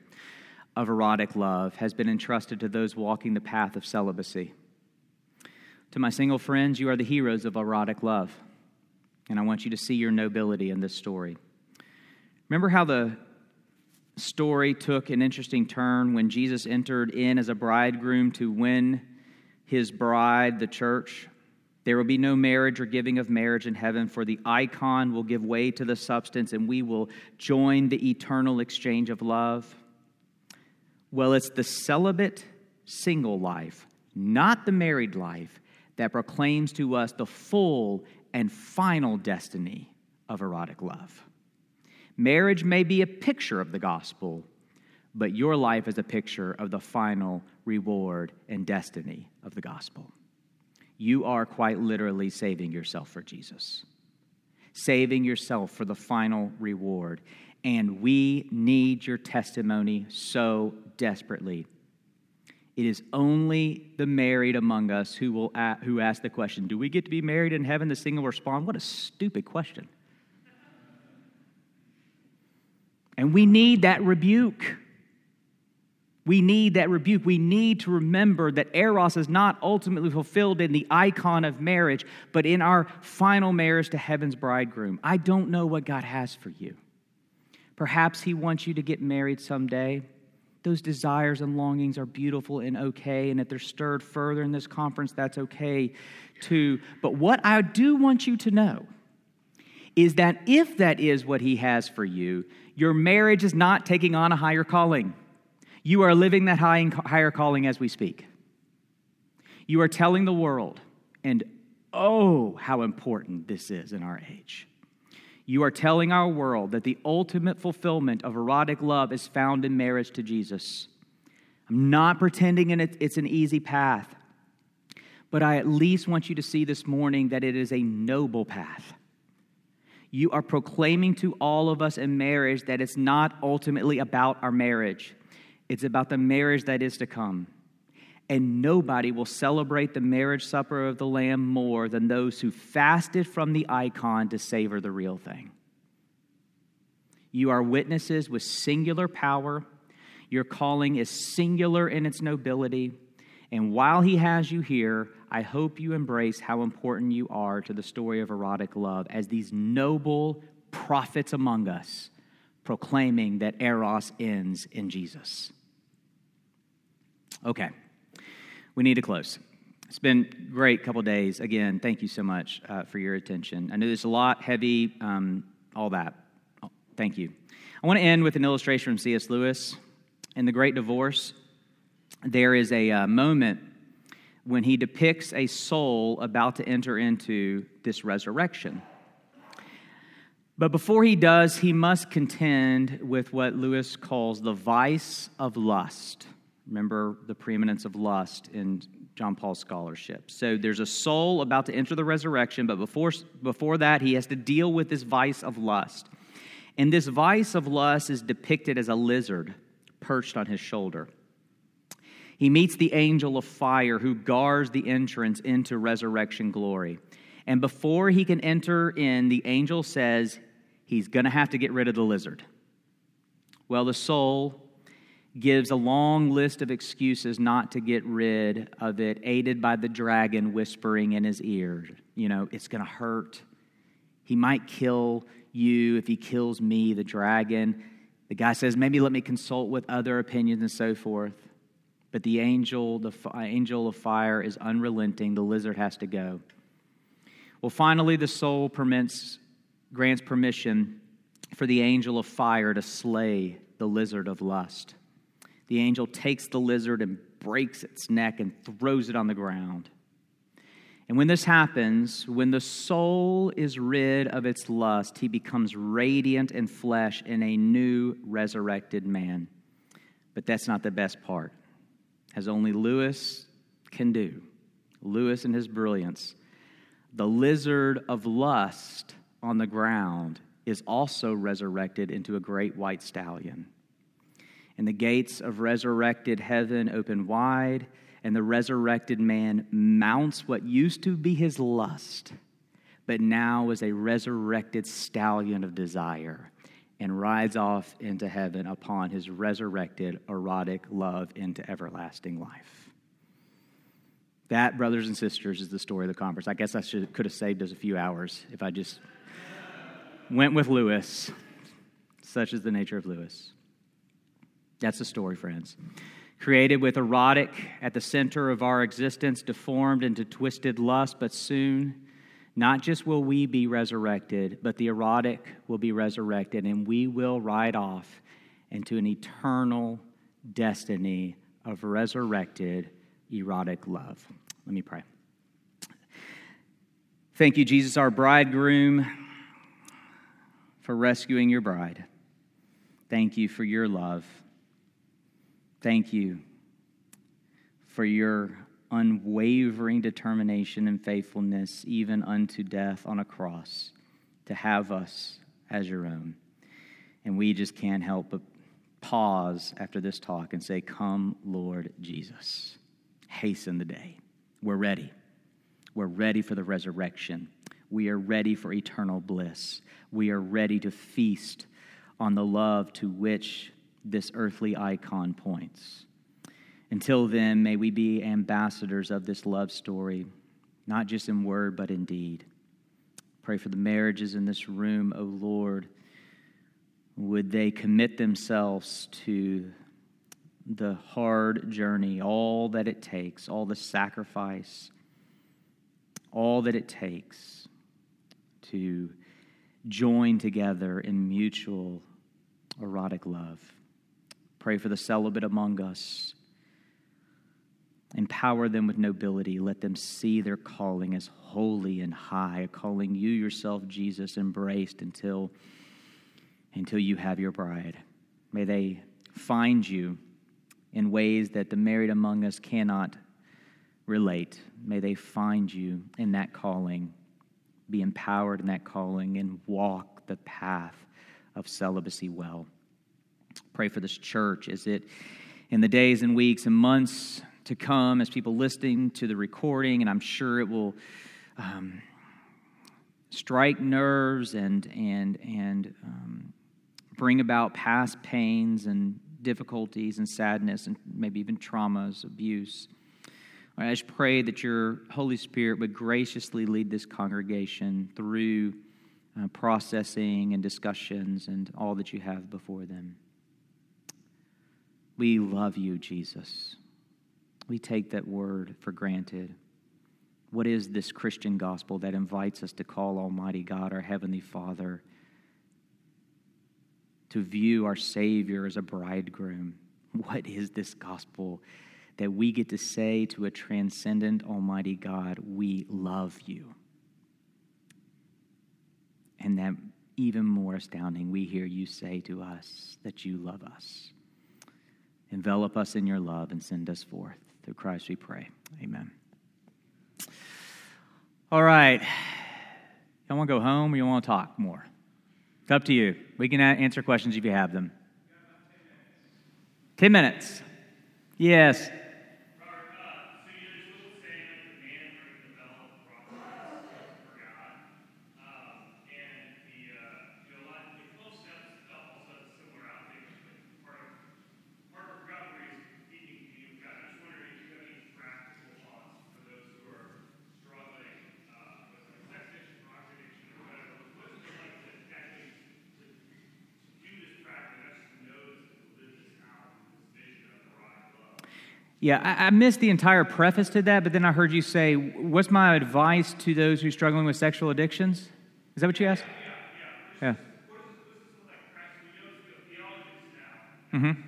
of erotic love has been entrusted to those walking the path of celibacy. To my single friends, you are the heroes of erotic love, and I want you to see your nobility in this story. Remember how the story took an interesting turn when Jesus entered in as a bridegroom to win his bride, the church. There will be no marriage or giving of marriage in heaven, for the icon will give way to the substance, and we will join the eternal exchange of love. Well, it's the celibate single life, not the married life, that proclaims to us the full and final destiny of erotic love. Marriage may be a picture of the gospel, but your life is a picture of the final reward and destiny of the gospel. You are quite literally saving yourself for Jesus, saving yourself for the final reward. And we need your testimony so desperately. It is only the married among us who will ask, who ask the question, do we get to be married in heaven? The single will respond, what a stupid question. And we need that rebuke. We need that rebuke. We need to remember that eros is not ultimately fulfilled in the icon of marriage, but in our final marriage to heaven's bridegroom. I don't know what God has for you. Perhaps he wants you to get married someday. Those desires and longings are beautiful and okay, and if they're stirred further in this conference, that's okay too. But what I do want you to know is that if that is what he has for you, your marriage is not taking on a higher calling. You are living that high and higher calling as we speak. You are telling the world, and oh, how important this is in our age. You are telling our world that the ultimate fulfillment of erotic love is found in marriage to Jesus. I'm not pretending it's an easy path, but I at least want you to see this morning that it is a noble path. You are proclaiming to all of us in marriage that it's not ultimately about our marriage. It's about the marriage that is to come. And nobody will celebrate the marriage supper of the Lamb more than those who fasted from the icon to savor the real thing. You are witnesses with singular power. Your calling is singular in its nobility. And while he has you here, I hope you embrace how important you are to the story of erotic love as these noble prophets among us, proclaiming that eros ends in Jesus. Okay, we need to close. It's been a great couple days. Again, thank you so much uh, for your attention. I know there's a lot, heavy, um, all that. Oh, thank you. I want to end with an illustration from C S. Lewis. In The Great Divorce, there is a uh, moment when he depicts a soul about to enter into this resurrection. But before he does, he must contend with what Lewis calls the vice of lust. Remember the preeminence of lust in John Paul's scholarship. So there's a soul about to enter the resurrection, but before, before that, he has to deal with this vice of lust. And this vice of lust is depicted as a lizard perched on his shoulder. He meets the angel of fire who guards the entrance into resurrection glory. And before he can enter in, the angel says he's going to have to get rid of the lizard. Well, the soul gives a long list of excuses not to get rid of it, aided by the dragon whispering in his ear. You know, it's going to hurt. He might kill you if he kills me, the dragon. The guy says, maybe let me consult with other opinions and so forth. But the angel, the angel of fire is unrelenting. The lizard has to go. Well, finally, the soul permits, grants permission for the angel of fire to slay the lizard of lust. The angel takes the lizard and breaks its neck and throws it on the ground. And when this happens, when the soul is rid of its lust, he becomes radiant in flesh in a new resurrected man. But that's not the best part, as only Lewis can do. Lewis and his brilliance. The lizard of lust on the ground is also resurrected into a great white stallion. And the gates of resurrected heaven open wide, and the resurrected man mounts what used to be his lust, but now is a resurrected stallion of desire, and rides off into heaven upon his resurrected erotic love into everlasting life. That, brothers and sisters, is the story of the conference. I guess I should, could have saved us a few hours if I just went with Lewis. Such is the nature of Lewis. That's the story, friends. Created with erotic at the center of our existence, deformed into twisted lust, but soon, not just will we be resurrected, but the erotic will be resurrected, and we will ride off into an eternal destiny of resurrected erotic love. Let me pray. Thank you, Jesus, our bridegroom, for rescuing your bride. Thank you for your love. Thank you for your unwavering determination and faithfulness, even unto death on a cross, to have us as your own. And we just can't help but pause after this talk and say, come, Lord Jesus, hasten the day. We're ready. We're ready for the resurrection. We are ready for eternal bliss. We are ready to feast on the love to which this earthly icon points. Until then, may we be ambassadors of this love story, not just in word, but in deed. Pray for the marriages in this room, O Lord. Would they commit themselves to the hard journey, all that it takes, all the sacrifice, all that it takes to join together in mutual erotic love. Pray for the celibate among us. Empower them with nobility. Let them see their calling as holy and high, a calling you yourself, Jesus, embraced until, until you have your bride. May they find you in ways that the married among us cannot relate. May they find you in that calling, be empowered in that calling, and walk the path of celibacy well. Pray for this church as it, in the days and weeks and months to come, as people listening to the recording, and I'm sure it will um, strike nerves and and and um, bring about past pains and difficulties and sadness and maybe even traumas, abuse. Right, I just pray that your Holy Spirit would graciously lead this congregation through Uh, processing and discussions and all that you have before them. We love you, Jesus. We take that word for granted. What is this Christian gospel that invites us to call Almighty God, our Heavenly Father, to view our Savior as a bridegroom? What is this gospel that we get to say to a transcendent Almighty God, we love you? And that, even more astounding, we hear you say to us that you love us. Envelop us in your love and send us forth. Through Christ we pray. Amen. All right. Y'all want to go home or you want to talk more? It's up to you. We can answer questions if you have them. Ten minutes. Yes. Yeah, I, I missed the entire preface to that, but then I heard you say, what's my advice to those who are struggling with sexual addictions? Is that what you asked? Yeah. Mm-hmm.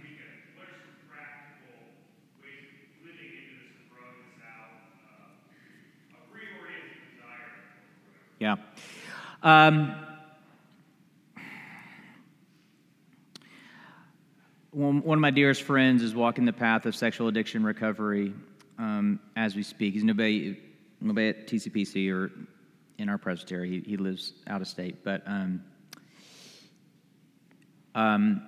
Yeah. Um, one of my dearest friends is walking the path of sexual addiction recovery um, as we speak. He's nobody, nobody at T C P C or in our presbytery. He, he lives out of state. But um, um,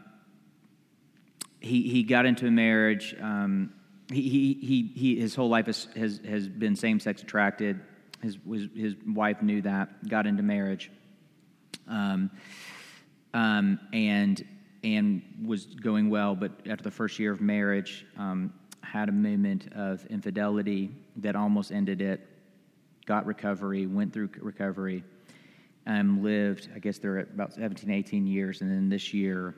he he got into a marriage. Um, he, he he his whole life has has, has been same-sex attracted. His, his his wife knew that, got into marriage, um, um, and and was going well. But after the first year of marriage, um, had a moment of infidelity that almost ended it. Got recovery, went through recovery, and lived. I guess they're at about seventeen, eighteen years, and then this year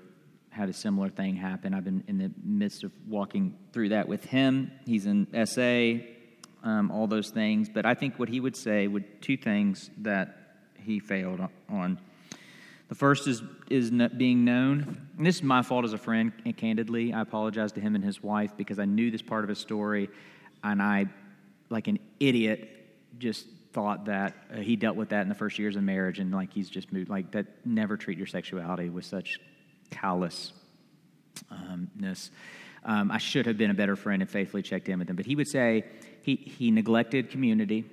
had a similar thing happen. I've been in the midst of walking through that with him. He's in S A. Um, all those things, but I think what he would say would two things that he failed on. The first is is not being known. And this is my fault as a friend, and candidly, I apologize to him and his wife because I knew this part of his story, and I, like an idiot, just thought that uh, he dealt with that in the first years of marriage, and like he's just moved like that. Never treat your sexuality with such callousness. Um, Um, I should have been a better friend and faithfully checked in with him. But he would say he, he neglected community,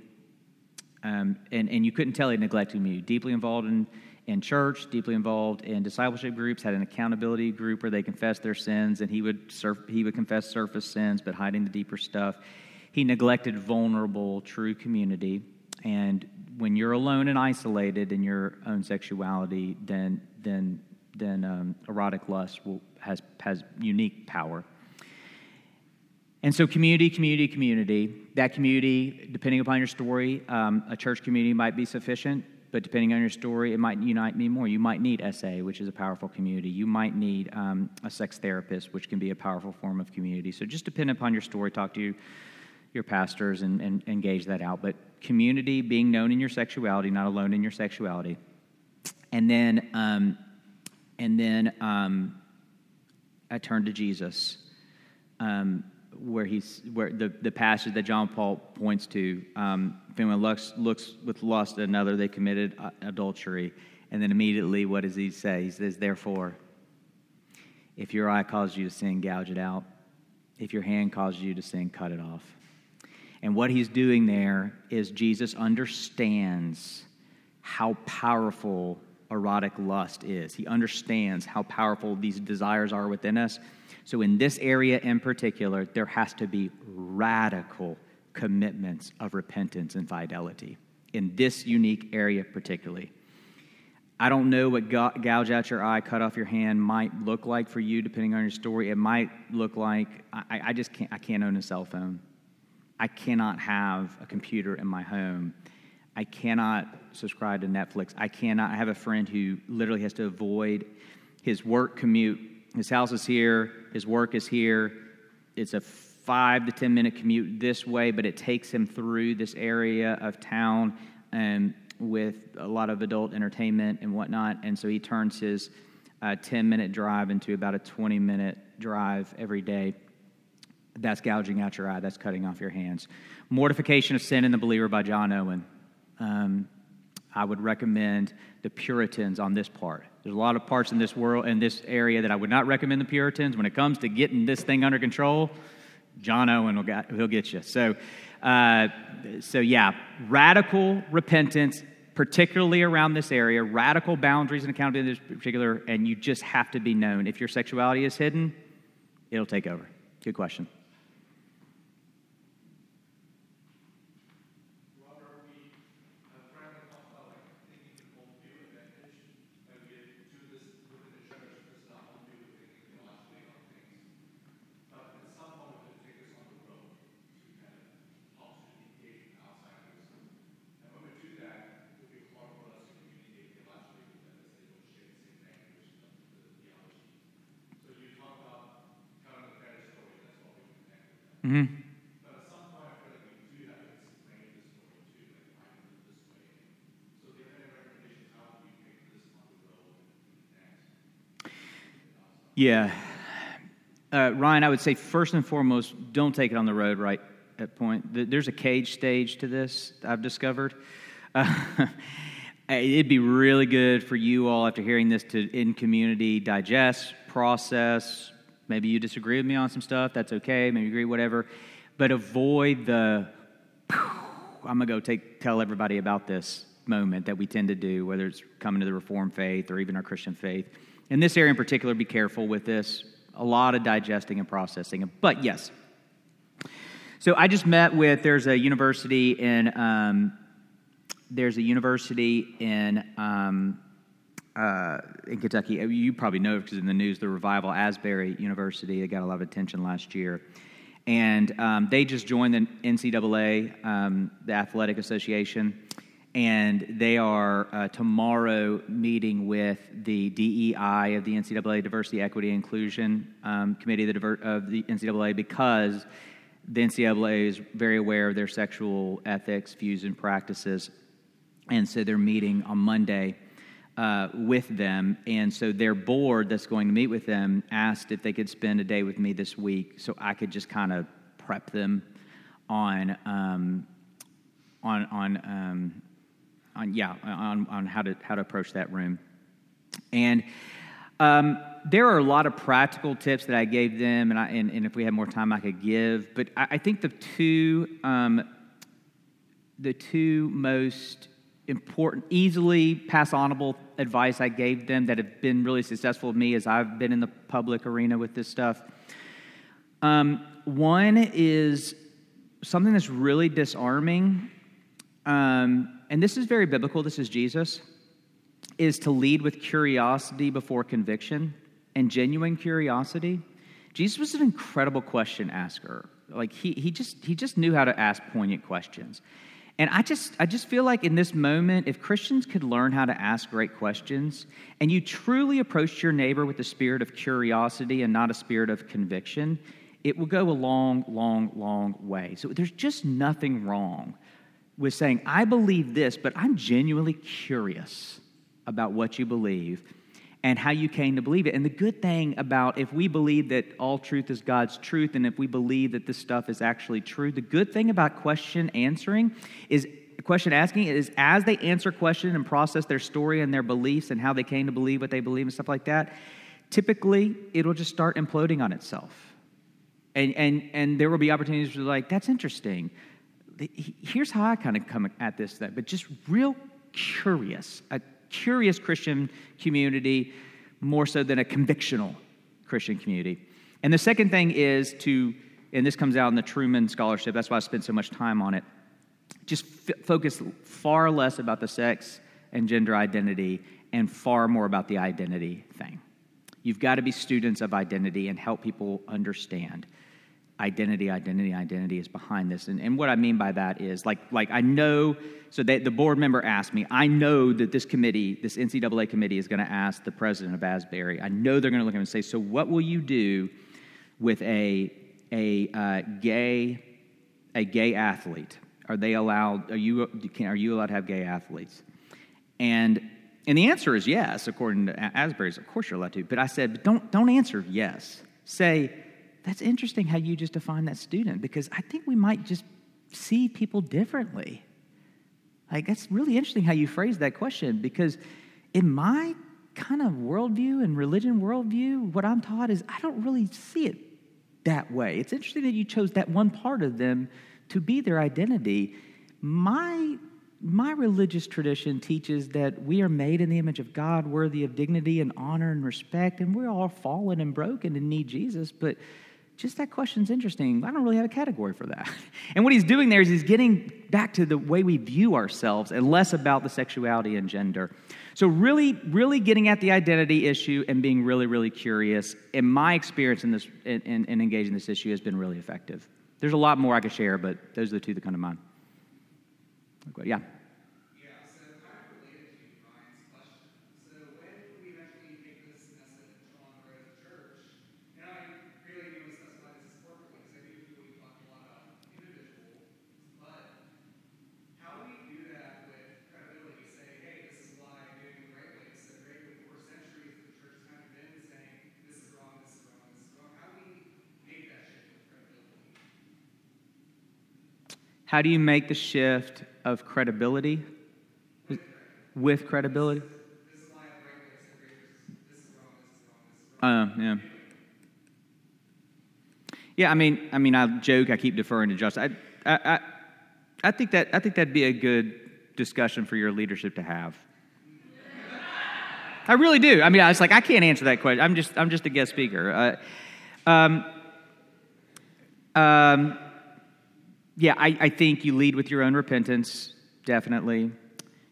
um, and, and you couldn't tell he neglected community. Deeply involved in, in church, deeply involved in discipleship groups, had an accountability group where they confessed their sins, and he would surf, he would confess surface sins but hiding the deeper stuff. He neglected vulnerable, true community. And when you're alone and isolated in your own sexuality, then then then um, erotic lust will, has has unique power. And so community, community, community. That community, depending upon your story, um, a church community might be sufficient, but depending on your story, it might unite me more. You might need S A, which is a powerful community. You might need um, a sex therapist, which can be a powerful form of community. So just depend upon your story. Talk to you, your pastors and, and, and gauge that out. But community, being known in your sexuality, not alone in your sexuality. And then, um, and then um, I turned to Jesus. Um, where he's where the, the passage that John Paul points to, um, if anyone looks, looks with lust at another, they committed adultery. And then immediately, what does he say? He says, therefore, if your eye causes you to sin, gouge it out. If your hand causes you to sin, cut it off. And what he's doing there is Jesus understands how powerful erotic lust is. He understands how powerful these desires are within us. So in this area in particular, there has to be radical commitments of repentance and fidelity in this unique area particularly. I don't know what gouge out your eye, cut off your hand might look like for you, depending on your story. It might look like, I, I just can't, I can't own a cell phone. I cannot have a computer in my home. I cannot subscribe to Netflix. I cannot, I have a friend who literally has to avoid his work commute. His house is here. His work is here. It's a five to ten minute commute this way, but it takes him through this area of town um, with a lot of adult entertainment and whatnot. And so he turns his uh, ten minute drive into about a twenty minute drive every day. That's gouging out your eye. That's cutting off your hands. Mortification of Sin and the Believer by John Owen. Um, I would recommend the Puritans on this part. There's a lot of parts in this world, in this area, that I would not recommend the Puritans. When it comes to getting this thing under control, John Owen will get, he'll get you. So, uh, so yeah, radical repentance, particularly around this area, radical boundaries and accountability in this particular, and you just have to be known. If your sexuality is hidden, it'll take over. Good question. Mm-hmm. But at some point, I feel like we do have to explain this story too, like why we live this way. So do you have any recommendations how we make this model go next? Yeah. Uh, Ryan, I would say first and foremost, don't take it on the road right at point. There's a cage stage to this, I've discovered. Uh, it'd be really good for you all after hearing this to, in community, digest, process. Maybe you disagree with me on some stuff. That's okay. Maybe you agree, whatever. But avoid the, I'm going to go take, tell everybody about this moment that we tend to do, whether it's coming to the Reformed faith or even our Christian faith. In this area in particular, be careful with this. A lot of digesting and processing. But yes. So I just met with, there's a university in, um, there's a university in, um, uh, in Kentucky. You probably know because in the news, the revival, Asbury University, they got a lot of attention last year. And um, they just joined the N C double A, um, the Athletic Association. And they are uh, tomorrow meeting with the D E I of the N C double A, Diversity, Equity, Inclusion um, Committee of the N C double A, because the N C double A is very aware of their sexual ethics, views, and practices. And so they're meeting on Monday uh, with them. And so their board that's going to meet with them asked if they could spend a day with me this week so I could just kind of prep them on, um, on, on, um, On, yeah, on, on how to how to approach that room. And um, there are a lot of practical tips that I gave them, and, I, and, and if we had more time, I could give. But I, I think the two um, the two most important, easily pass-onable advice I gave them that have been really successful with me as I've been in the public arena with this stuff. Um, one is something that's really disarming. Um, and this is very biblical, this is Jesus, is to lead with curiosity before conviction and genuine curiosity. Jesus was an incredible question asker. Like he he just he just knew how to ask poignant questions. And I just I just feel like in this moment, if Christians could learn how to ask great questions and you truly approached your neighbor with a spirit of curiosity and not a spirit of conviction, it will go a long, long, long way. So there's just nothing wrong was saying, I believe this, but I'm genuinely curious about what you believe and how you came to believe it. And the good thing about if we believe that all truth is God's truth, and if we believe that this stuff is actually true, the good thing about question answering is, question asking is as they answer question and process their story and their beliefs and how they came to believe what they believe and stuff like that, typically it'll just start imploding on itself. And and and there will be opportunities to be like, that's interesting. Here's how I kind of come at this thing, but just real curious, a curious Christian community more so than a convictional Christian community. And the second thing is to, and this comes out in the Trueman scholarship, that's why I spent so much time on it, just f- focus far less about the sex and gender identity and far more about the identity thing. You've got to be students of identity and help people understand Identity, identity, identity is behind this. And, and what I mean by that is, like, like I know, so they, the board member asked me, I know that this committee, this N C double A committee is going to ask the president of Asbury, I know they're going to look at him and say, so what will you do with a a uh, gay a gay athlete? Are they allowed, are you, can, are you allowed to have gay athletes? And and the answer is yes, according to Asbury's, of course you're allowed to. But I said, but don't don't answer yes. Say, that's interesting how you just define that student, because I think we might just see people differently. Like, that's really interesting how you phrased that question, because in my kind of worldview and religion worldview, what I'm taught is I don't really see it that way. It's interesting that you chose that one part of them to be their identity. My my religious tradition teaches that we are made in the image of God, worthy of dignity and honor and respect, and we're all fallen and broken and need Jesus, but just that question's interesting. I don't really have a category for that. And what he's doing there is he's getting back to the way we view ourselves and less about the sexuality and gender. So really, really getting at the identity issue and being really, really curious. And my experience in this in, in, in engaging this issue has been really effective. There's a lot more I could share, but those are the two that come to mind. Yeah. How do you make the shift of credibility with credibility? Uh, yeah. Yeah, I mean, I mean, I joke. I keep deferring to Josh. I, I, I think that I think that'd be a good discussion for your leadership to have. I really do. I mean, I was like, I can't answer that question. I'm just, I'm just a guest speaker. Uh, um, um, yeah, I, I think you lead with your own repentance, definitely.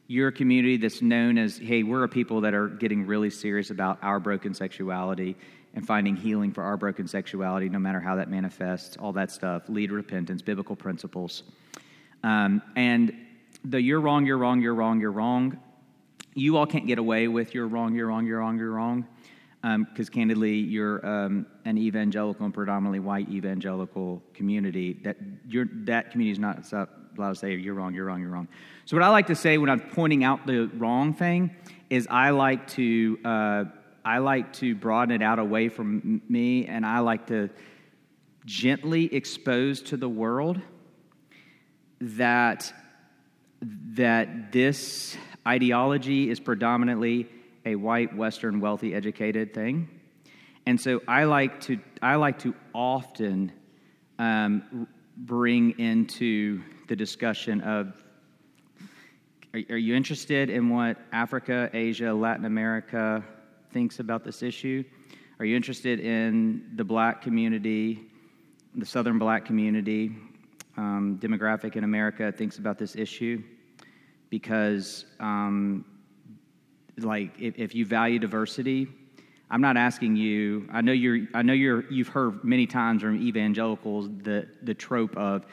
You're a community that's known as, hey, we're a people that are getting really serious about our broken sexuality and finding healing for our broken sexuality, no matter how that manifests, all that stuff. Lead repentance, biblical principles. Um, and the you're wrong, you're wrong, you're wrong, you're wrong. You all can't get away with you're wrong, you're wrong, you're wrong, you're wrong. Because um, candidly, you're um, an evangelical and predominantly white evangelical community. That you're, that community is not allowed to say you're wrong, you're wrong, you're wrong. So what I like to say when I'm pointing out the wrong thing is I like to uh, I like to broaden it out away from me, and I like to gently expose to the world that that this ideology is predominantly a white, Western, wealthy, educated thing, and so I like to I like to often um, bring into the discussion of are, are you interested in what Africa, Asia, Latin America thinks about this issue? Are you interested in the Black community, the Southern Black community, um, demographic in America thinks about this issue? Because um, Like if, if you value diversity, I'm not asking you. I know you're. I know you're. You've heard many times from evangelicals the the trope of,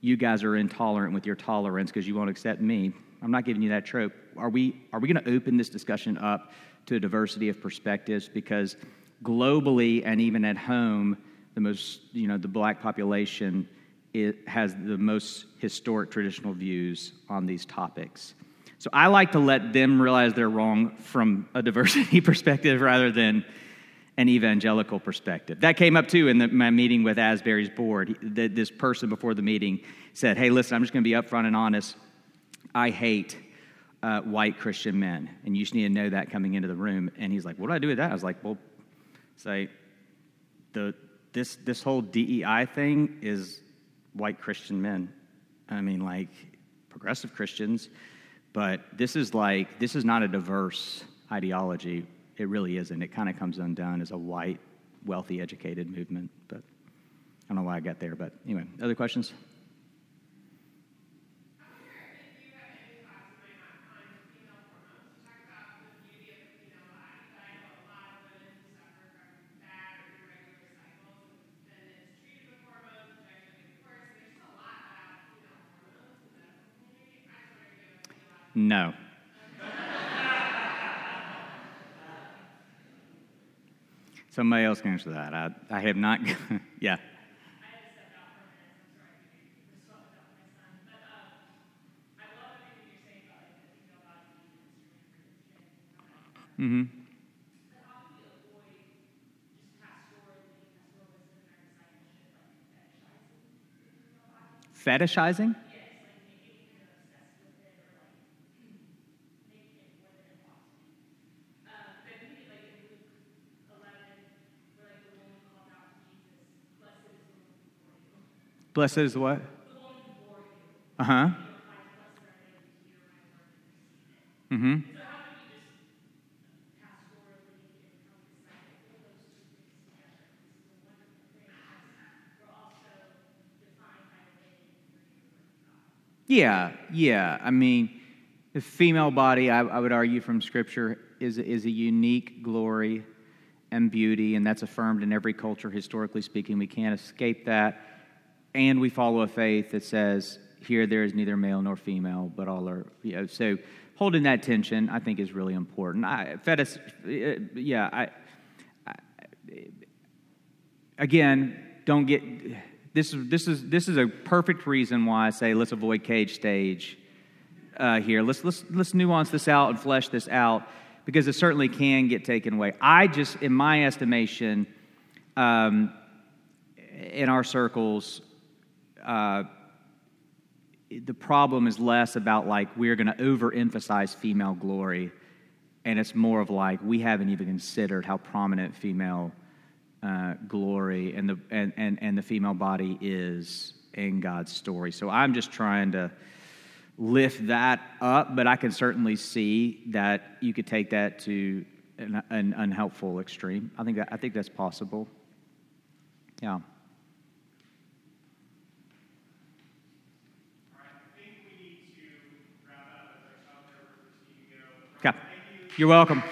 you guys are intolerant with your tolerance because you won't accept me. I'm not giving you that trope. Are we? Are we going to open this discussion up to a diversity of perspectives? Because globally and even at home, the most you know the Black population it has the most historic traditional views on these topics. So I like to let them realize they're wrong from a diversity perspective rather than an evangelical perspective. That came up, too, in the, my meeting with Asbury's board. The, this person before the meeting said, hey, listen, I'm just going to be upfront and honest. I hate uh, white Christian men, and you just need to know that coming into the room. And he's like, what do I do with that? I was like, well, say the this this whole D E I thing is white Christian men. I mean, like progressive Christians. But this is like, this is not a diverse ideology. It really isn't. It kind of comes undone as a white, wealthy, educated movement. But I don't know why I got there. But anyway, other questions? No. Somebody else can answer that. I, I have not. Yeah. Mm-hmm. Fetishizing? Blessed is what? Uh-huh. Mm-hmm. Yeah, yeah. I mean, the female body, I, I would argue from Scripture, is is a unique glory and beauty, and that's affirmed in every culture, historically speaking. We can't escape that. And we follow a faith that says, here there is neither male nor female, but all are, you know, so holding that tension, I think, is really important. I, fetish, yeah, I, I, again, don't get, this is, this is, this is a perfect reason why I say let's avoid cage stage uh, here. Let's, let's, let's nuance this out and flesh this out, because it certainly can get taken away. I just, in my estimation, um, in our circles, Uh, the problem is less about like we're going to overemphasize female glory, and it's more of like we haven't even considered how prominent female uh, glory and the and, and, and the female body is in God's story. So I'm just trying to lift that up, but I can certainly see that you could take that to an, an unhelpful extreme. I think that, I think that's possible. Yeah. You're welcome.